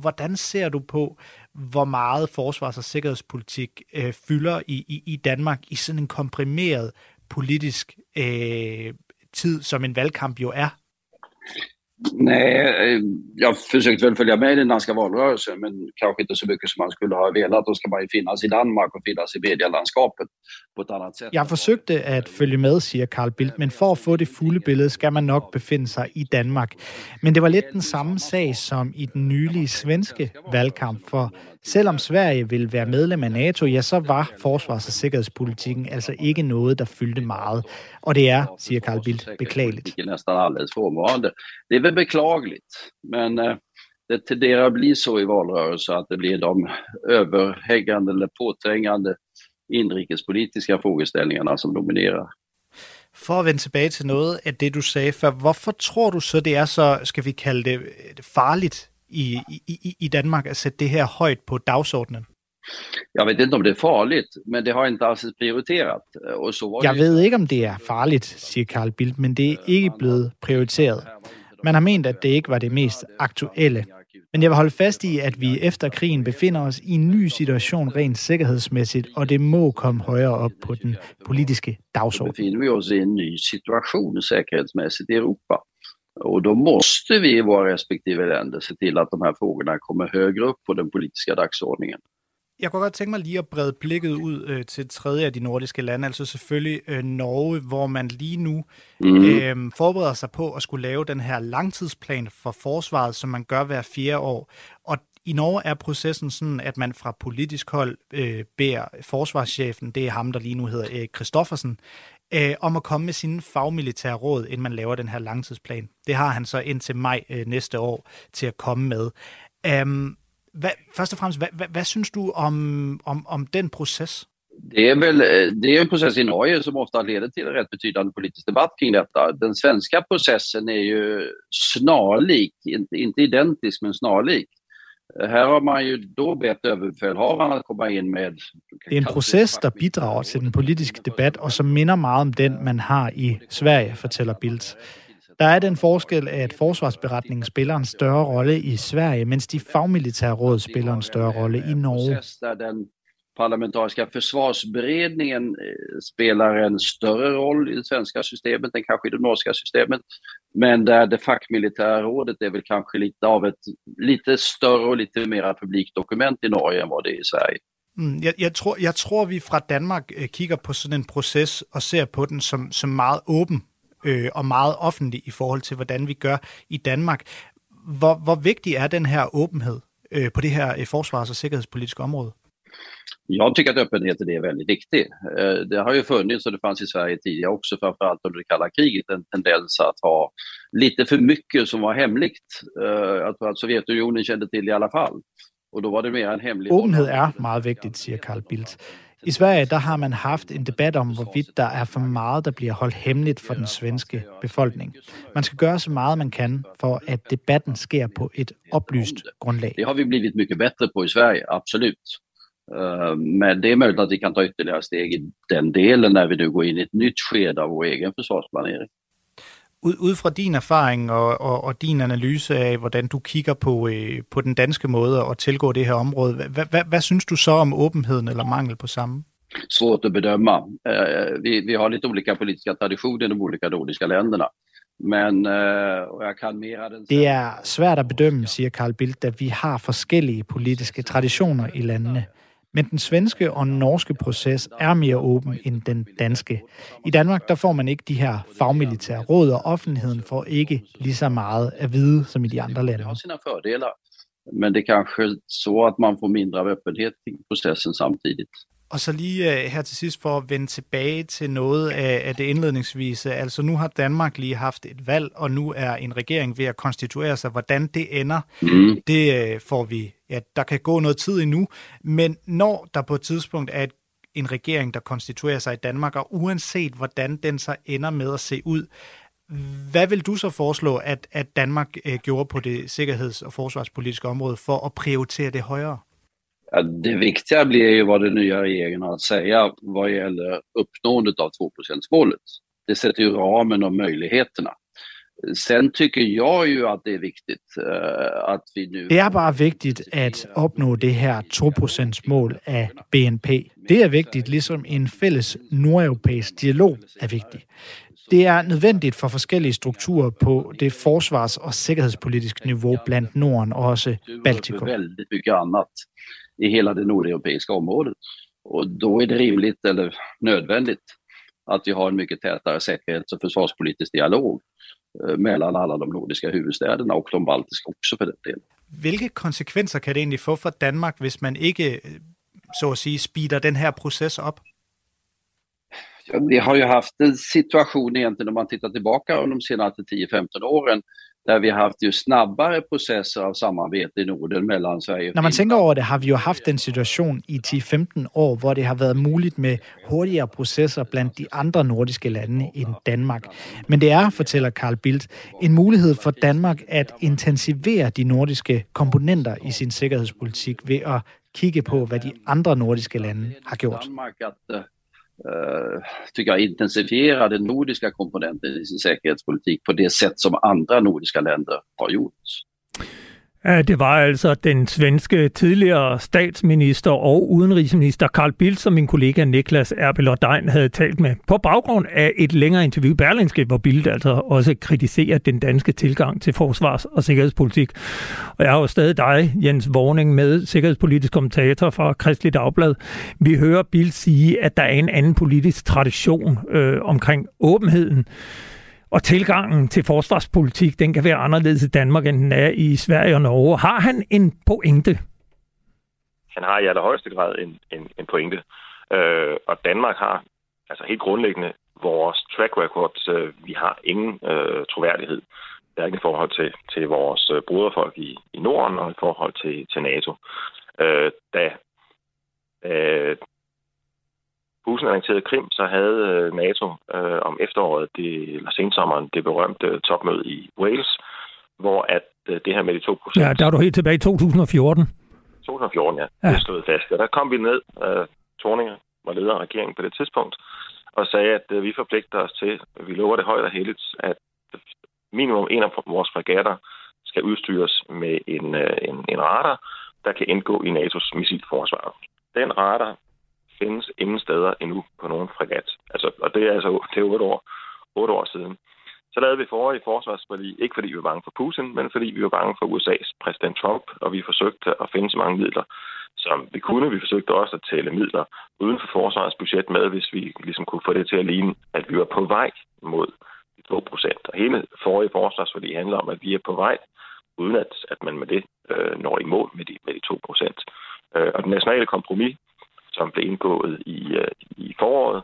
hvordan ser du på, hvor meget forsvars- og sikkerhedspolitik fylder i Danmark i sådan en komprimeret politisk tid, som en valgkamp jo er? Nej, jag försökte väl följa med i den danska valrörelsen, men kanske inte så mycket som man skulle ha velat. Då ska man ju finnas i Danmark och finnas i medielandskapet på ett annat sätt. Jag försökte att följa med, siger Carl Bildt, men for at få det fulde billede, skal man nok befinde sig i Danmark. Men det var lidt den samme sag som i den nylige svenske valgkamp, for selvom Sverige ville være medlem af NATO, ja, så var forsvars- og sikkerhedspolitikken altså ikke noget, der fyldte meget. Og det er, siger Carl Bildt, beklageligt. Det är beklagligt, men det tenderar att bli så i valrörelser att det blir de överhängande eller påträngande inrikespolitiska frågeställningarna som dominerar. For at vende tilbage til noget af det, du sagde før, hvorfor tror du så, det er så, skal vi kalde det farligt i Danmark at sætte det her højt på dagsordenen? Jeg ved ikke, om det er farligt, men det har ikke altid prioriteret. Og så var det... Jeg ved ikke, om det er farligt, siger Carl Bildt, men det er ikke blevet prioriteret. Man har ment, at det ikke var det mest aktuelle. Men jeg vil holde fast i, at vi efter krigen befinder os i en ny situation rent sikkerhedsmæssigt, og det må komme højere op på den politiske dagsorden. Vi befinder os i en ny situation sikkerhedsmæssigt i Europa, og då måste vi i vores respektive lande se til, at de her frågorna kommer højere op på den politiske dagsordningen. Jeg kunne godt tænke mig lige at brede blikket ud til tredje af de nordiske lande, altså selvfølgelig Norge, hvor man lige nu forbereder sig på at skulle lave den her langtidsplan for forsvaret, som man gør hver 4. år. Og i Norge er processen sådan, at man fra politisk hold beder forsvarschefen, det er ham, der lige nu hedder Erik Kristoffersen, om at komme med sine fagmilitære råd, inden man laver den her langtidsplan. Det har han så indtil maj næste år til at komme med. Først og fremmest, hvad synes du om den proces? Det er en proces i Norge, som ofte har ledet til en ret betydande politisk debatt kring detta. Den svenska processen är ju snarlik, inte identisk, men snarlik. Her har man jo då bedt øverbefalhaveren at komme ind med... Det er en proces, der bidrager til den politiske debat, og som minder meget om den, man har i Sverige, fortæller Bildt. Der er den forskel, at forsvarsberetningen spiller en større rolle i Sverige, mens de fagmilitære råd spiller en større rolle i Norge. Den parlamentariske forsvarsberedningen spiller en større rolle i det svenske systemet end kanskje i det norske systemet, men der det fagmilitære rådet er vel kanskje lidt af et lidt større og lidt mere publikt dokument i Norge, end hvad det er i Sverige. Jeg tror, vi fra Danmark kigger på sådan en proces og ser på den som meget åben og meget offentlig i forhold til, hvordan vi gør i Danmark. Hvor vigtig er den her åbenhed på det her forsvars- og sikkerhedspolitiske område? Jeg tycker att öppenheten är väldigt viktig. Det har ju funnits, och det fanns i Sverige tidigare också, framförallt under det kalla kriget, en tendens att ha lite för mycket som var hemligt. Jag tror att Sovjetunionen kände till i alla fall. Och då var det mer en hemlig... Åbenhed er meget vigtigt, siger Carl Bildt. I Sverige, der har man haft en debat om, hvorvidt der er for meget, der bliver holdt hemmeligt for den svenske befolkning. Man skal gøre så meget, man kan, for at debatten sker på et oplyst grundlag. Det har vi blivit mycket bättre på i Sverige, absolut. Men det är möjligt att vi kan ta ytterligare steg i den delen, när vi nu går in i ett nytt skede av vår egen försvarsplanering. Ud fra din erfaring og din analyse af, hvordan du kigger på den danske måde at tilgå det her område, hvad synes du så om åbenheden eller mangel på samme? Svårt at bedømme. Vi har lidt olika politiske traditioner i de olika nordiske länderna. Det er svært at bedømme, siger Carl Bildt, at vi har forskellige politiske traditioner i landene. Men den svenske og norske proces er mere åben end den danske. I Danmark, der får man ikke de her fagmilitære råd, og offentligheden får ikke lige så meget at vide som i de andre lande. Det har sine fordeler, men det er kanskje så, at man får mindre åbenhed i processen samtidigt. Og så lige her til sidst for at vende tilbage til noget af det indledningsvise. Altså nu har Danmark lige haft et valg, og nu er en regering ved at konstituere sig. Hvordan det ender, det får vi. Ja, der kan gå noget tid endnu, men når der på et tidspunkt er en regering, der konstituerer sig i Danmark, og uanset hvordan den så ender med at se ud, hvad vil du så foreslå, at Danmark gjorde på det sikkerheds- og forsvarspolitiske område for at prioritere det højere? Ja, det viktiga blir ju vad den nya regeringen har att säga vad gäller uppnåendet av 2%-målet. Det sätter ju ramen och möjligheterna. Sen tycker jag ju att det är viktigt att vi nu... Det är bara viktigt att uppnå det här 2%-mål av BNP. Det är viktigt, liksom en fælles nordeuropæisk dialog är vigtig. Det er nødvendigt for forskellige strukturer på det forsvars- og sikkerhedspolitiske niveau blandt Norden og også Baltikum. Väldigt mycket annat i hela det nordeuropeiska området. Och då är det rimligt eller nödvändigt att vi har en mycket tätare säkerhets- och försvarspolitisk dialog mellan alla de nordiska huvudstäderna och de baltiska också för den delen. Hvilke konsekvenser kan det egentlig få for Danmark, hvis man ikke, så at sige, speeder den her proces op? Ja, vi har ju haft en situation egentligen om man tittar tillbaka under de senaste 10-15 åren där vi har haft ju snabbare processer av samarbete i Norden mellan Sverige. När man tänker över det har vi ju haft en situation i 10-15 år, hvor det har været muligt med hurtigere processer blandt de andre nordiske lande end Danmark. Men det er, fortæller Carl Bildt, en mulighed for Danmark at intensivere de nordiske komponenter i sin sikkerhedspolitik ved at kigge på, hvad de andre nordiske lande har gjort. Tycker jag intensifiera den nordiska komponenten i sin säkerhetspolitik på det sätt som andra nordiska länder har gjort. Det var altså den svenske tidligere statsminister og udenrigsminister Carl Bildt, som min kollega Nicklas Erbillor Degn havde talt med på baggrund af et længere interview i Berlingske, hvor Bildt altså også kritiserer den danske tilgang til forsvars- og sikkerhedspolitik. Og jeg har jo stadig dig, Jens Worning, med sikkerhedspolitisk kommentator fra Kristeligt Dagblad. Vi hører Bildt sige, at der er en anden politisk tradition omkring åbenheden. Og tilgangen til forsvarspolitik, den kan være anderledes i Danmark, end den er i Sverige og Norge. Har han en pointe? Han har i allerhøjeste grad en pointe. Og Danmark har altså helt grundlæggende vores track record. Vi har ingen troværdighed. Der er ikke i forhold til vores broderfolk i Norden og i forhold til NATO. Putin annoncerede Krim, så havde NATO om efteråret, eller sensommeren, det berømte topmøde i Wales, hvor at det her med de 2%... Ja, der var du helt tilbage i 2014. 2014, ja. Det stod fast. Og der kom vi ned, Thorning var leder af regeringen på det tidspunkt, og sagde, at vi forpligter os til, vi lover det højt og helligt, at minimum en af vores fregatter skal udstyres med en radar, der kan indgå i NATO's missilforsvar. Den radar findes ingen steder endnu på nogen fregat. Altså, og det er altså til 8 år siden. Så lavede vi forrige forsvarsforlig, ikke fordi vi var bange for Putin, men fordi vi var bange for USA's præsident Trump, og vi forsøgte at finde så mange midler, som vi kunne. Vi forsøgte også at tælle midler uden for forsvarets budget med, hvis vi ligesom kunne få det til at ligne, at vi var på vej mod 2%. Og hele forrige forsvarsforlig handler om, at vi er på vej, uden at man med det når i mål med de 2%. Og den nationale kompromis, som blev indgået i foråret,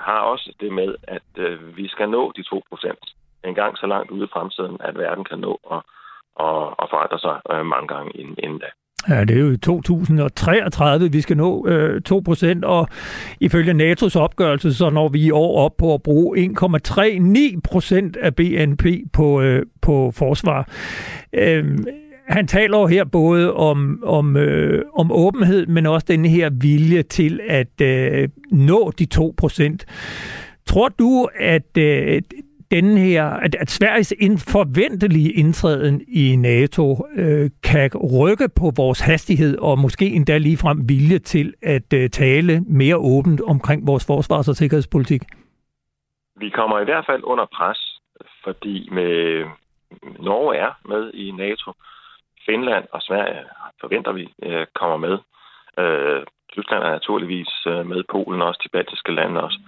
har også det med, at vi skal nå de 2% en gang så langt ude i fremtiden, at verden kan nå at forandre sig mange gange inden da. Ja, det er jo i 2033, vi skal nå 2%, og ifølge NATO's opgørelse, så når vi i år op på at bruge 1,39% af BNP på forsvar. Han taler her både om åbenhed, men også den her vilje til at nå de 2%. Tror du, at Sveriges forventelige indtræden i NATO kan rykke på vores hastighed og måske endda ligefrem vilje til at tale mere åbent omkring vores forsvars- og sikkerhedspolitik? Vi kommer i hvert fald under pres, fordi Norge er med i NATO. Finland og Sverige forventer vi kommer med. Tyskland er naturligvis med, Polen også, de baltiske lande også.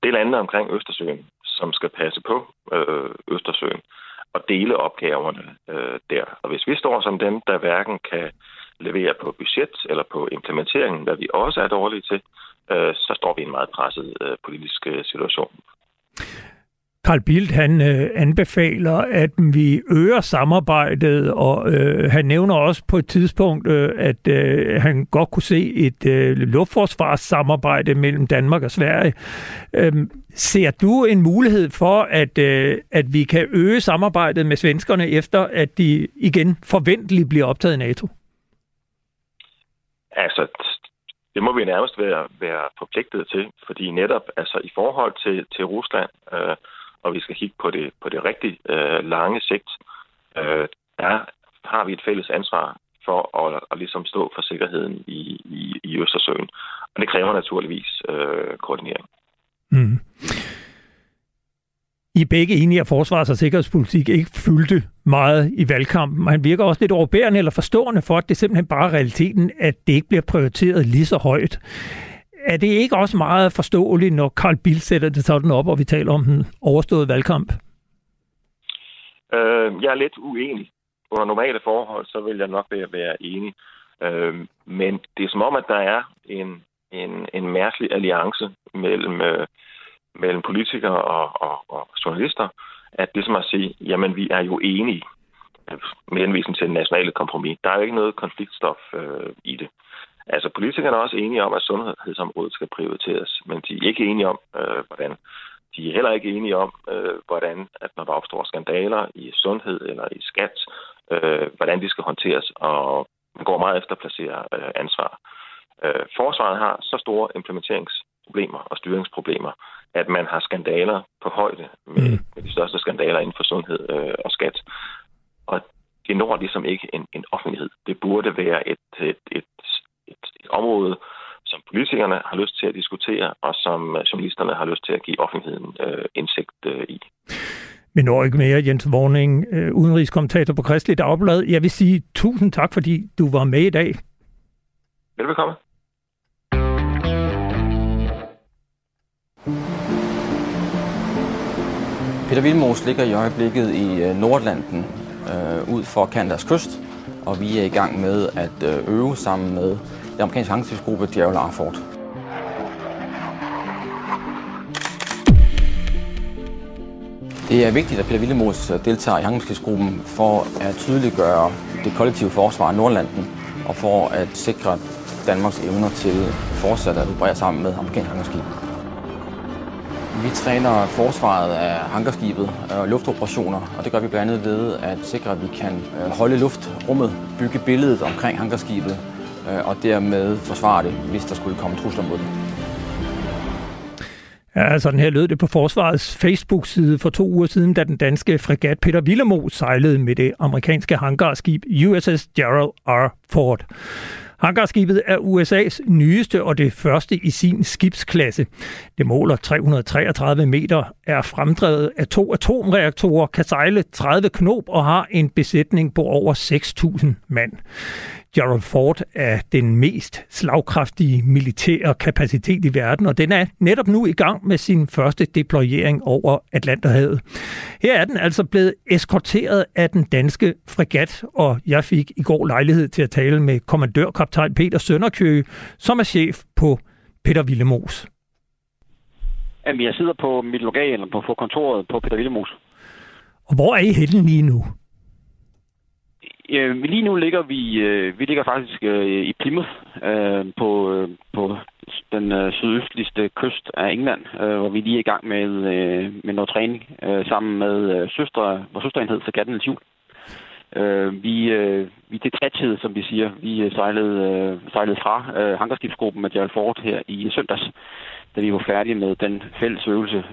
Det er landene omkring Østersøen, som skal passe på Østersøen og dele opgaverne der. Og hvis vi står som dem, der hverken kan leverer på budget eller på implementeringen, hvad vi også er dårlige til, så står vi i en meget presset politisk situation. Carl Bildt, han anbefaler, at vi øger samarbejdet, og han nævner også på et tidspunkt, at han godt kunne se et luftforsvarssamarbejde mellem Danmark og Sverige. Ser du en mulighed for, at vi kan øge samarbejdet med svenskerne, efter at de igen forventeligt bliver optaget i NATO? Altså, det må vi nærmest være forpligtet til, fordi netop altså i forhold til Rusland... og vi skal kigge på det rigtig lange sigt, der har vi et fælles ansvar for at ligesom stå for sikkerheden i Østersøen. Og det kræver naturligvis koordinering. Mm. I er begge enige, at forsvars- og sikkerhedspolitik ikke fyldte meget i valgkampen. Han virker også lidt overbærende eller forstående for, at det simpelthen bare er realiteten, at det ikke bliver prioriteret lige så højt. Er det ikke også meget forståeligt, når Carl Bildt sætter det sådan op, og vi taler om den overståede valgkamp? Jeg er lidt uenig. Under normale forhold, så vil jeg nok være enig. Men det er som om, at der er en mærkelig alliance mellem politikere og journalister, at det som at sige, jamen vi er jo enige med henvisning til det nationale kompromis. Der er jo ikke noget konfliktstof i det. Altså, politikerne er også enige om, at sundhedsområdet skal prioriteres, men de er ikke enige om, hvordan. De er heller ikke enige om, hvordan, at når der opstår skandaler i sundhed eller i skat, hvordan de skal håndteres, og man går meget efter at placere ansvar. Forsvaret har så store implementeringsproblemer og styringsproblemer, at man har skandaler på højde med de største skandaler inden for sundhed og skat. Og det når ligesom ikke en offentlighed. Det burde være et område, som politikerne har lyst til at diskutere, og som journalisterne har lyst til at give offentligheden indsigt i. Men når ikke mere, Jens Worning, udenrigskommentator på Kristeligt Dagblad. Jeg vil sige tusind tak, fordi du var med i dag. Velbekomme. Peter Willemoes ligger i øjeblikket i Nordlanden, ud for Kanadas kyst, og vi er i gang med at øve sammen med den amerikanske angrebsgruppe Gerald Ford. Det er vigtigt, at Peter Willemoes deltager i angrebsgruppen for at tydeliggøre det kollektive forsvar af Nordlanden og for at sikre Danmarks evner til fortsat at operere sammen med amerikanske hangarskib. Vi træner forsvaret af hangarskibet og luftoperationer, og det gør vi blandt andet ved at sikre, at vi kan holde luftrummet, bygge billedet omkring hangarskibet og dermed forsvare det, hvis der skulle komme trusler mod det. Ja, sådan her lød det på forsvarets Facebook-side for 2 uger siden, da den danske fregat Peter Willemoes sejlede med det amerikanske hangarskib USS Gerald R. Ford. Hangarskibet er USA's nyeste og det første i sin skibsklasse. Det måler 333 meter, er fremdrevet af 2 atomreaktorer, kan sejle 30 knob og har en besætning på over 6.000 mand. Gerald Ford er den mest slagkraftige militære kapacitet i verden, og den er netop nu i gang med sin første deployering over Atlanterhavet. Her er den altså blevet eskorteret af den danske fregat, og jeg fik i går lejlighed til at tale med kommandørkaptajn Peter Sønderkjøge, som er chef på Peter Willemoes. Jamen, jeg sidder på mit lokal eller på kontoret på Peter Willemoes. Og hvor er I henne lige nu? Lige nu ligger vi ligger faktisk i Plymouth på den sydøstligste kyst af England, hvor vi lige er i gang med noget træning sammen med vores søsterenhed Fregatten Peter Willemoes. Vi er det træthed, som vi siger. Vi sejlede fra hangarskibsgruppen med Gerald Ford her i søndags, da vi var færdige med den fælles øvelse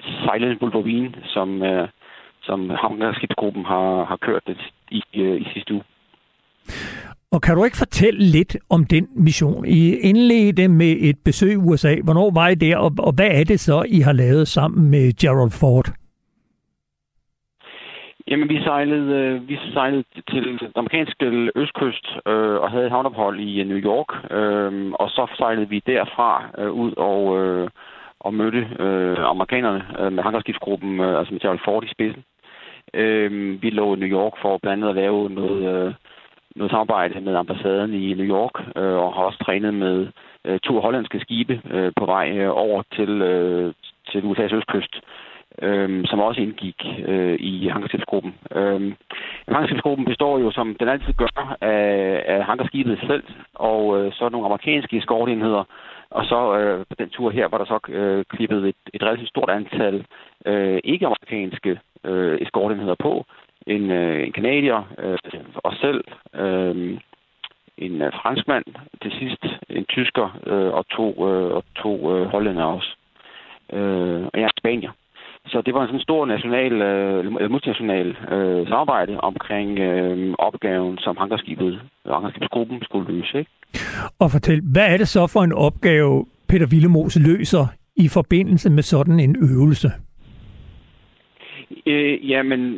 Silent Bulldovine, som hangarskibsgruppen har kørt i sidste uge. Og kan du ikke fortælle lidt om den mission? I indledte med et besøg i USA. Hvornår var I der, og hvad er det så, I har lavet sammen med Gerald Ford? Jamen, vi sejlede til den amerikanske østkyst og havde et havneophold i New York, og så sejlede vi derfra ud og mødte amerikanerne med hangarskibsgruppen, altså med Gerald Ford i spidsen. Vi lå i New York for blandt andet at lave noget noget samarbejde med ambassaden i New York, og har også trænet med to hollandske skibe på vej over til USA's østkyst, som også indgik i hangarskibsgruppen. Hangarskibsgruppen består jo, som den altid gør, af hangarskibet selv, og så nogle amerikanske eskortenheder. Og så på den tur her var der så klippet et relativt stort antal ikke-amerikanske eskortenheder på. En kanadier, os selv, en franskmand, til sidst en tysker og to hollændere også. Og jeg er spanier. Så det var en sådan stor multinational samarbejde omkring opgaven, som hangarskibsgruppen skulle løse. Ikke? Og fortæl, hvad er det så for en opgave, Peter Willemoes løser i forbindelse med sådan en øvelse?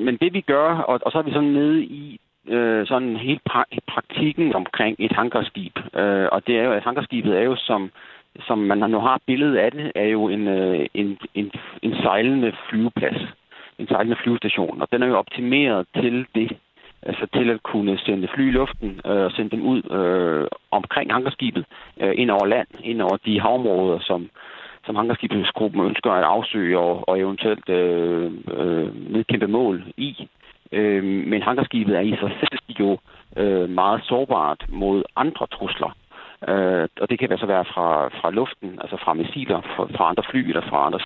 Men det vi gør, og så er vi sådan nede i sådan hele praktikken omkring et hangarskib. Og det er jo, at hangarskibet er jo som man nu har billedet af det, er jo en sejlende flyveplads, en sejlende flyvestation, og den er jo optimeret til det, altså til at kunne sende fly i luften og sende dem ud omkring hangarskibet, ind over land, ind over de havområder, som hangarskibsgruppen ønsker at afsøge og eventuelt nedkæmpe mål i. Men hangarskibet er i sig selv jo meget sårbart mod andre trusler. Og det kan altså være fra luften, altså fra missiler, fra andre fly eller fra andre.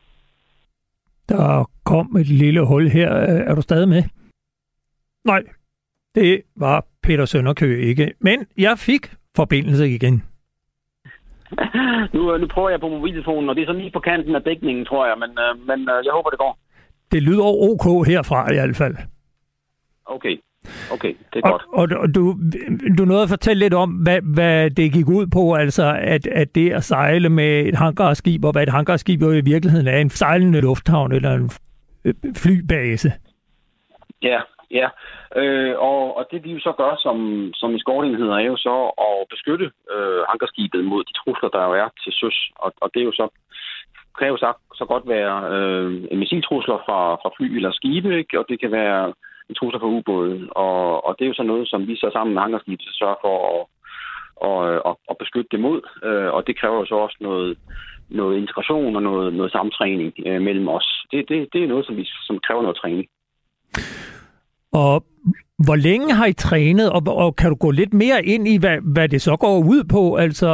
Der kom et lille hul her. Er du stadig med? Nej, det var Peter Sønderkjøge ikke. Men jeg fik forbindelse igen. nu prøver jeg på mobiltelefonen, og det er sådan lige på kanten af dækningen, tror jeg. Men jeg håber, det går. Det lyder OK herfra i hvert fald. Okay, det er godt. Og du nåede at fortælle lidt om, hvad det gik ud på, altså at det at sejle med et hangarskib, og hvad et hangarskib jo i virkeligheden er, en sejlende lufthavn eller en flybase. Ja. Og det vi jo så gør som eskortenheder er jo så at beskytte hangarskibet mod de trusler, der jo er til søs, og det er jo så kan jo så godt være missiltrusler fra fly eller skibe, ikke? Og det kan være trusler på ubåden, og det er jo så noget, som vi så sammen med hangarskibet sørger for at beskytte dem mod, og det kræver jo så også noget integration og noget samtræning mellem os. Det er noget, som kræver noget træning. Og hvor længe har I trænet, og kan du gå lidt mere ind i, hvad det så går ud på? Altså,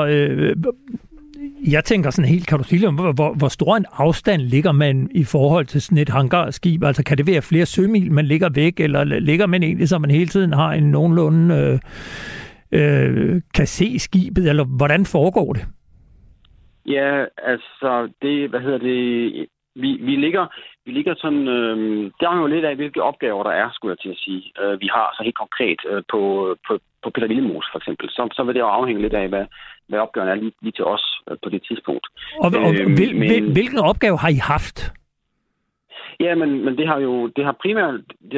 jeg tænker sådan helt, kan du sige, hvor stor en afstand ligger man i forhold til sådan et hangarskib? Altså, kan det være flere sømil, man ligger væk, eller ligger man egentlig, så man hele tiden har en nogenlunde kan se skibet, eller hvordan foregår det? Ja, altså, det, vi ligger sådan, det er jo lidt af, hvilke opgaver der er, skulle jeg til at sige, vi har så helt konkret på Peter Willemoes for eksempel. Så vil det jo afhænge lidt af, hvad opgaven er lige til os på det tidspunkt. Hvilken opgave har I haft? Ja, men det har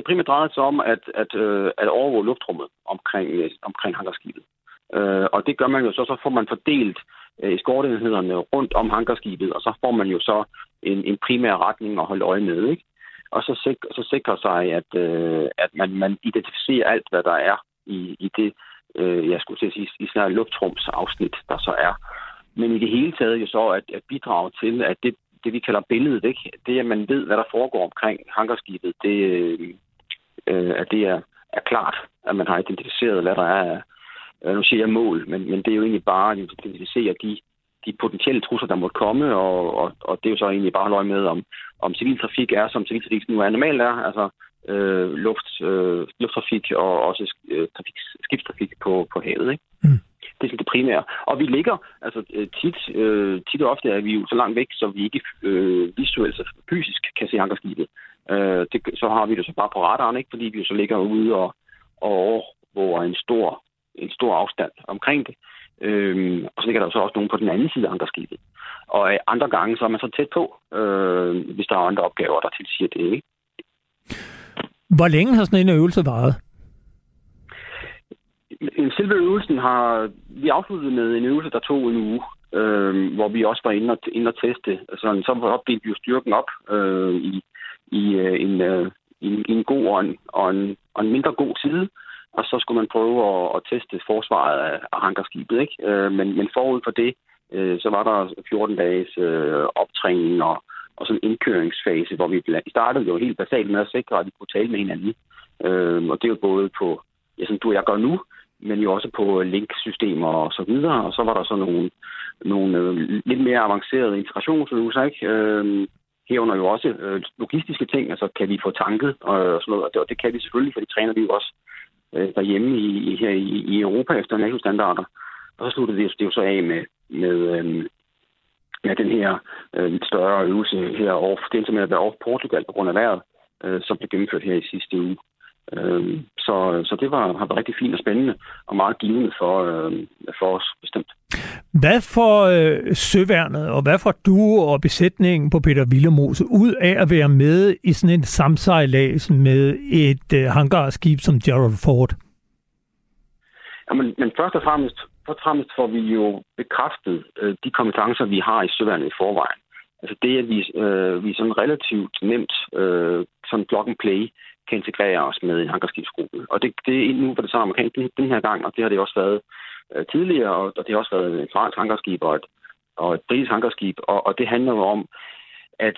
primært drejet sig om at overvåge luftrummet omkring hangarskibet. Og det gør man jo så får man fordelt eskortenhederne rundt om hangarskibet, og så får man jo så en primær retning at holde øje med, ikke? Og så sikrer sig, at man identificerer alt, hvad der er i det, jeg skulle til at sige, i sådan et luftrumsafsnit, der så er. Men i det hele taget jo så at bidrage til, at det vi kalder billedet, ikke? Det, at man ved, hvad der foregår omkring hangarskibet, at det er klart, at man har identificeret, hvad der er. Nu siger jeg mål, men det er jo egentlig bare at identificere de potentielle trusler, der måtte komme, og det er jo så egentlig bare at holde øje med, om civiltrafik er, som civiltrafik nu er normalt er, altså lufttrafik og også skibstrafik på havet, ikke? Mm. Det er sådan det primære. Og vi ligger, altså tit og ofte er vi jo så langt væk, så vi ikke visuelt så fysisk kan se hangarskibet. Så har vi det så bare på radaren, ikke? Fordi vi jo så ligger ude og overvåger en stor afstand omkring det. Og så ligger der så også nogen på den anden side af hangarskibet. Og andre gange, så er man så tæt på, hvis der er andre opgaver, der tilsiger det, ikke? Hvor længe har sådan en øvelse varet? Selve øvelsen har vi afsluttet med en øvelse, der tog en uge, hvor vi også var inde og teste. Altså, så opdelte vi jo styrken op i en god og en mindre god side. og så skulle man prøve at teste forsvaret af hangarskibet, ikke? Men forud for det, så var der 14 dages optræning og sådan en indkøringsfase, hvor vi startede jo helt basalt med at sikre, at vi kunne tale med hinanden. Og det er jo både på, ja, som du og jeg gør nu, men jo også på linksystemer og så videre. Og så var der så nogle lidt mere avancerede integrationsøvelser, ikke? Herunder jo også logistiske ting, altså kan vi få tanket og sådan noget. Og det kan vi selvfølgelig, for det træner vi jo også derhjemme her i Europa efter NATO-standarder. Og så sluttede det jo så af med den her større øvelse her over, det med at være over Portugal på grund af vejret, som blev gennemført her i sidste uge. Så det har været rigtig fint og spændende og meget givende for os bestemt. Hvad får søværnet og hvad får du og besætningen på Peter Willemoes ud af at være med i sådan en samsejlads med et hangarskib som Gerald Ford? Jamen, men først og fremmest får vi jo bekræftet de kompetencer, vi har i søværnet i forvejen. Altså det, at vi sådan relativt nemt sådan plug and play kan integrere os med en hangarskibsgruppe. Og det er nu for det samme amerikansk den her gang, og det har det også været tidligere, og det har også været en fransk hangarskib og et britisk hangarskib, og det handler jo om, at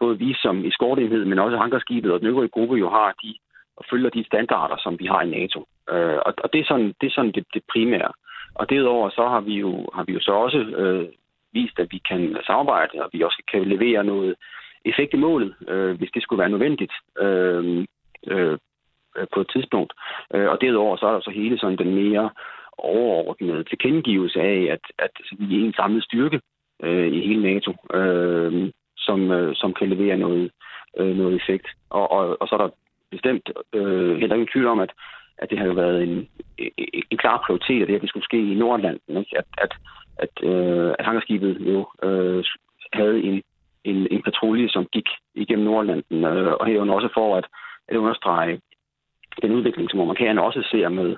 både vi som eskorteenhed, men også hangarskibet og den øvrige gruppe jo har de og følger de standarder, som vi har i NATO. Og det er sådan det primære. Og derudover så har vi jo så også vist, at vi kan samarbejde, og vi også kan levere noget effekt i målet, hvis det skulle være nødvendigt på et tidspunkt. Og derudover så er der så hele sådan den mere overordnede tilkendegivelse af, at vi er en samlet styrke i hele NATO, som kan levere noget effekt. Og så er der bestemt heller ingen tvivl om, at det har jo været en klar prioritet af det, at det skulle ske i Nordlanden, ikke? At hangarskibet jo havde en patrulje, som gik igennem Nordlanden, og herunder også for at understrege den udvikling, som amerikanerne også ser med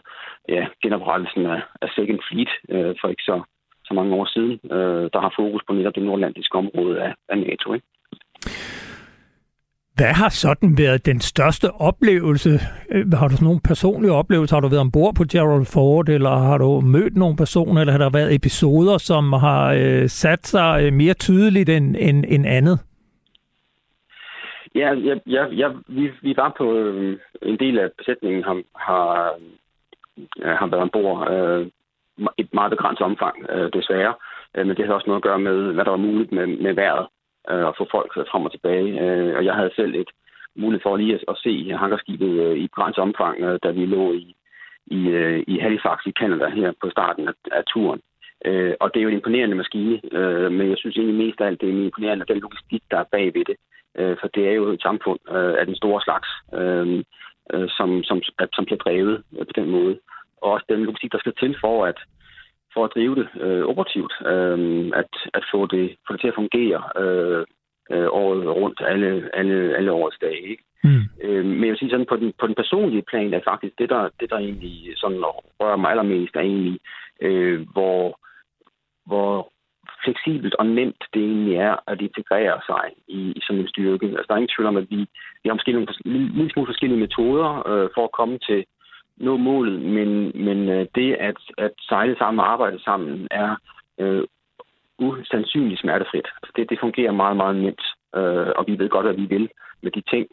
genoprettelsen af Second Fleet for ikke så mange år siden, der har fokus på netop det nordlandiske område af NATO, ikke? Hvad har sådan været den største oplevelse? Har du sådan nogle personlige oplevelser? Har du været ombord på Gerald Ford, eller har du mødt nogle personer, eller har der været episoder, som har sat sig mere tydeligt end andet? Ja, vi var på en del af besætningen, har været ombord et meget begrænset omfang, desværre. Men det havde også noget at gøre med, hvad der var muligt med vejret. Og få folk frem og tilbage. Og jeg havde selv et mulighed for lige at se hangarskibet i begrænset omfang, da vi lå i Halifax i Canada her på starten af turen. Og det er jo en imponerende maskine, men jeg synes egentlig mest af alt, det er imponerende den logistik, der er bagved det. For det er jo et samfund af den store slags, som bliver drevet på den måde. Og også den logistik, der skal til for at drive det operativt, at få det til at fungere året rundt, alle årets dage, ikke? Men jeg vil sige sådan, på den personlige plan er faktisk det der egentlig sådan rører mig allermest, er egentlig, hvor fleksibelt og nemt det egentlig er at integrere sig i sådan en styrke. Altså der er ingen tvivl om, at vi har måske nogle lidt smule forskellige metoder for at komme til nå målet, men det at sejle sammen og arbejde sammen er usandsynligt smertefrit. Altså det fungerer meget, meget nemt, og vi ved godt, hvad vi vil med de ting.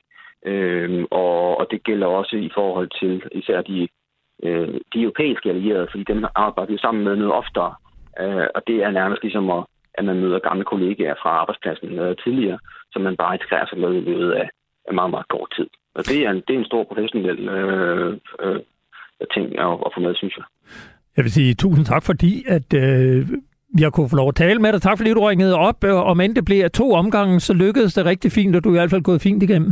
Og det gælder også i forhold til især de europæiske allierede, fordi dem arbejder vi sammen med noget oftere, og det er nærmest ligesom, at man møder gamle kollegaer fra arbejdspladsen tidligere, som man bare integrerer sig med i løbet af meget, meget kort tid. Og det er en stor professionel ting at få med, synes jeg. Jeg vil sige tusind tak, fordi at jeg kunne få lov at tale med dig. Tak fordi du ringede op. Om end det blev 2 omgange, så lykkedes det rigtig fint, og du er i hvert fald gået fint igennem.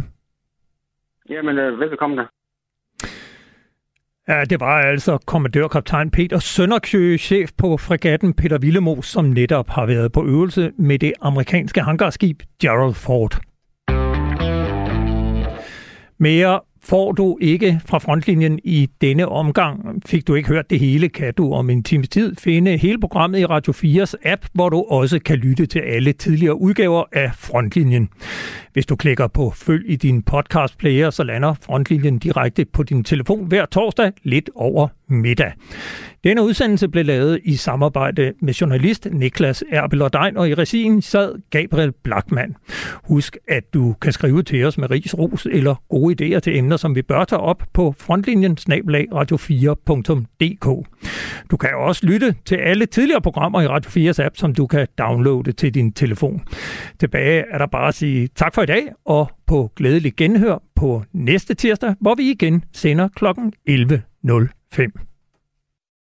Jamen, velbekomme da. Ja, det var altså kommandørkaptajn Peter Sønderkjøge, chef på fregatten Peter Willemoes, som netop har været på øvelse med det amerikanske hangarskib Gerald Ford. Mere får du ikke fra Frontlinjen i denne omgang. Fik du ikke hørt det hele, kan du om en times tid finde hele programmet i Radio 4's app, hvor du også kan lytte til alle tidligere udgaver af Frontlinjen. Hvis du klikker på følg i din podcast player, så lander Frontlinjen direkte på din telefon hver torsdag lidt over middag. Denne udsendelse blev lavet i samarbejde med journalist Nicklas Erbillor Degn, og i regien sad Gabriel Blackman. Husk, at du kan skrive til os med ris, ros eller gode idéer til emner, som vi bør tage op på frontlinjen@radio4.dk. Du kan også lytte til alle tidligere programmer i Radio 4's app, som du kan downloade til din telefon. Tilbage er der bare at sige tak for i dag, og på glædelig genhør på næste tirsdag, hvor vi igen sender kl. 11:05.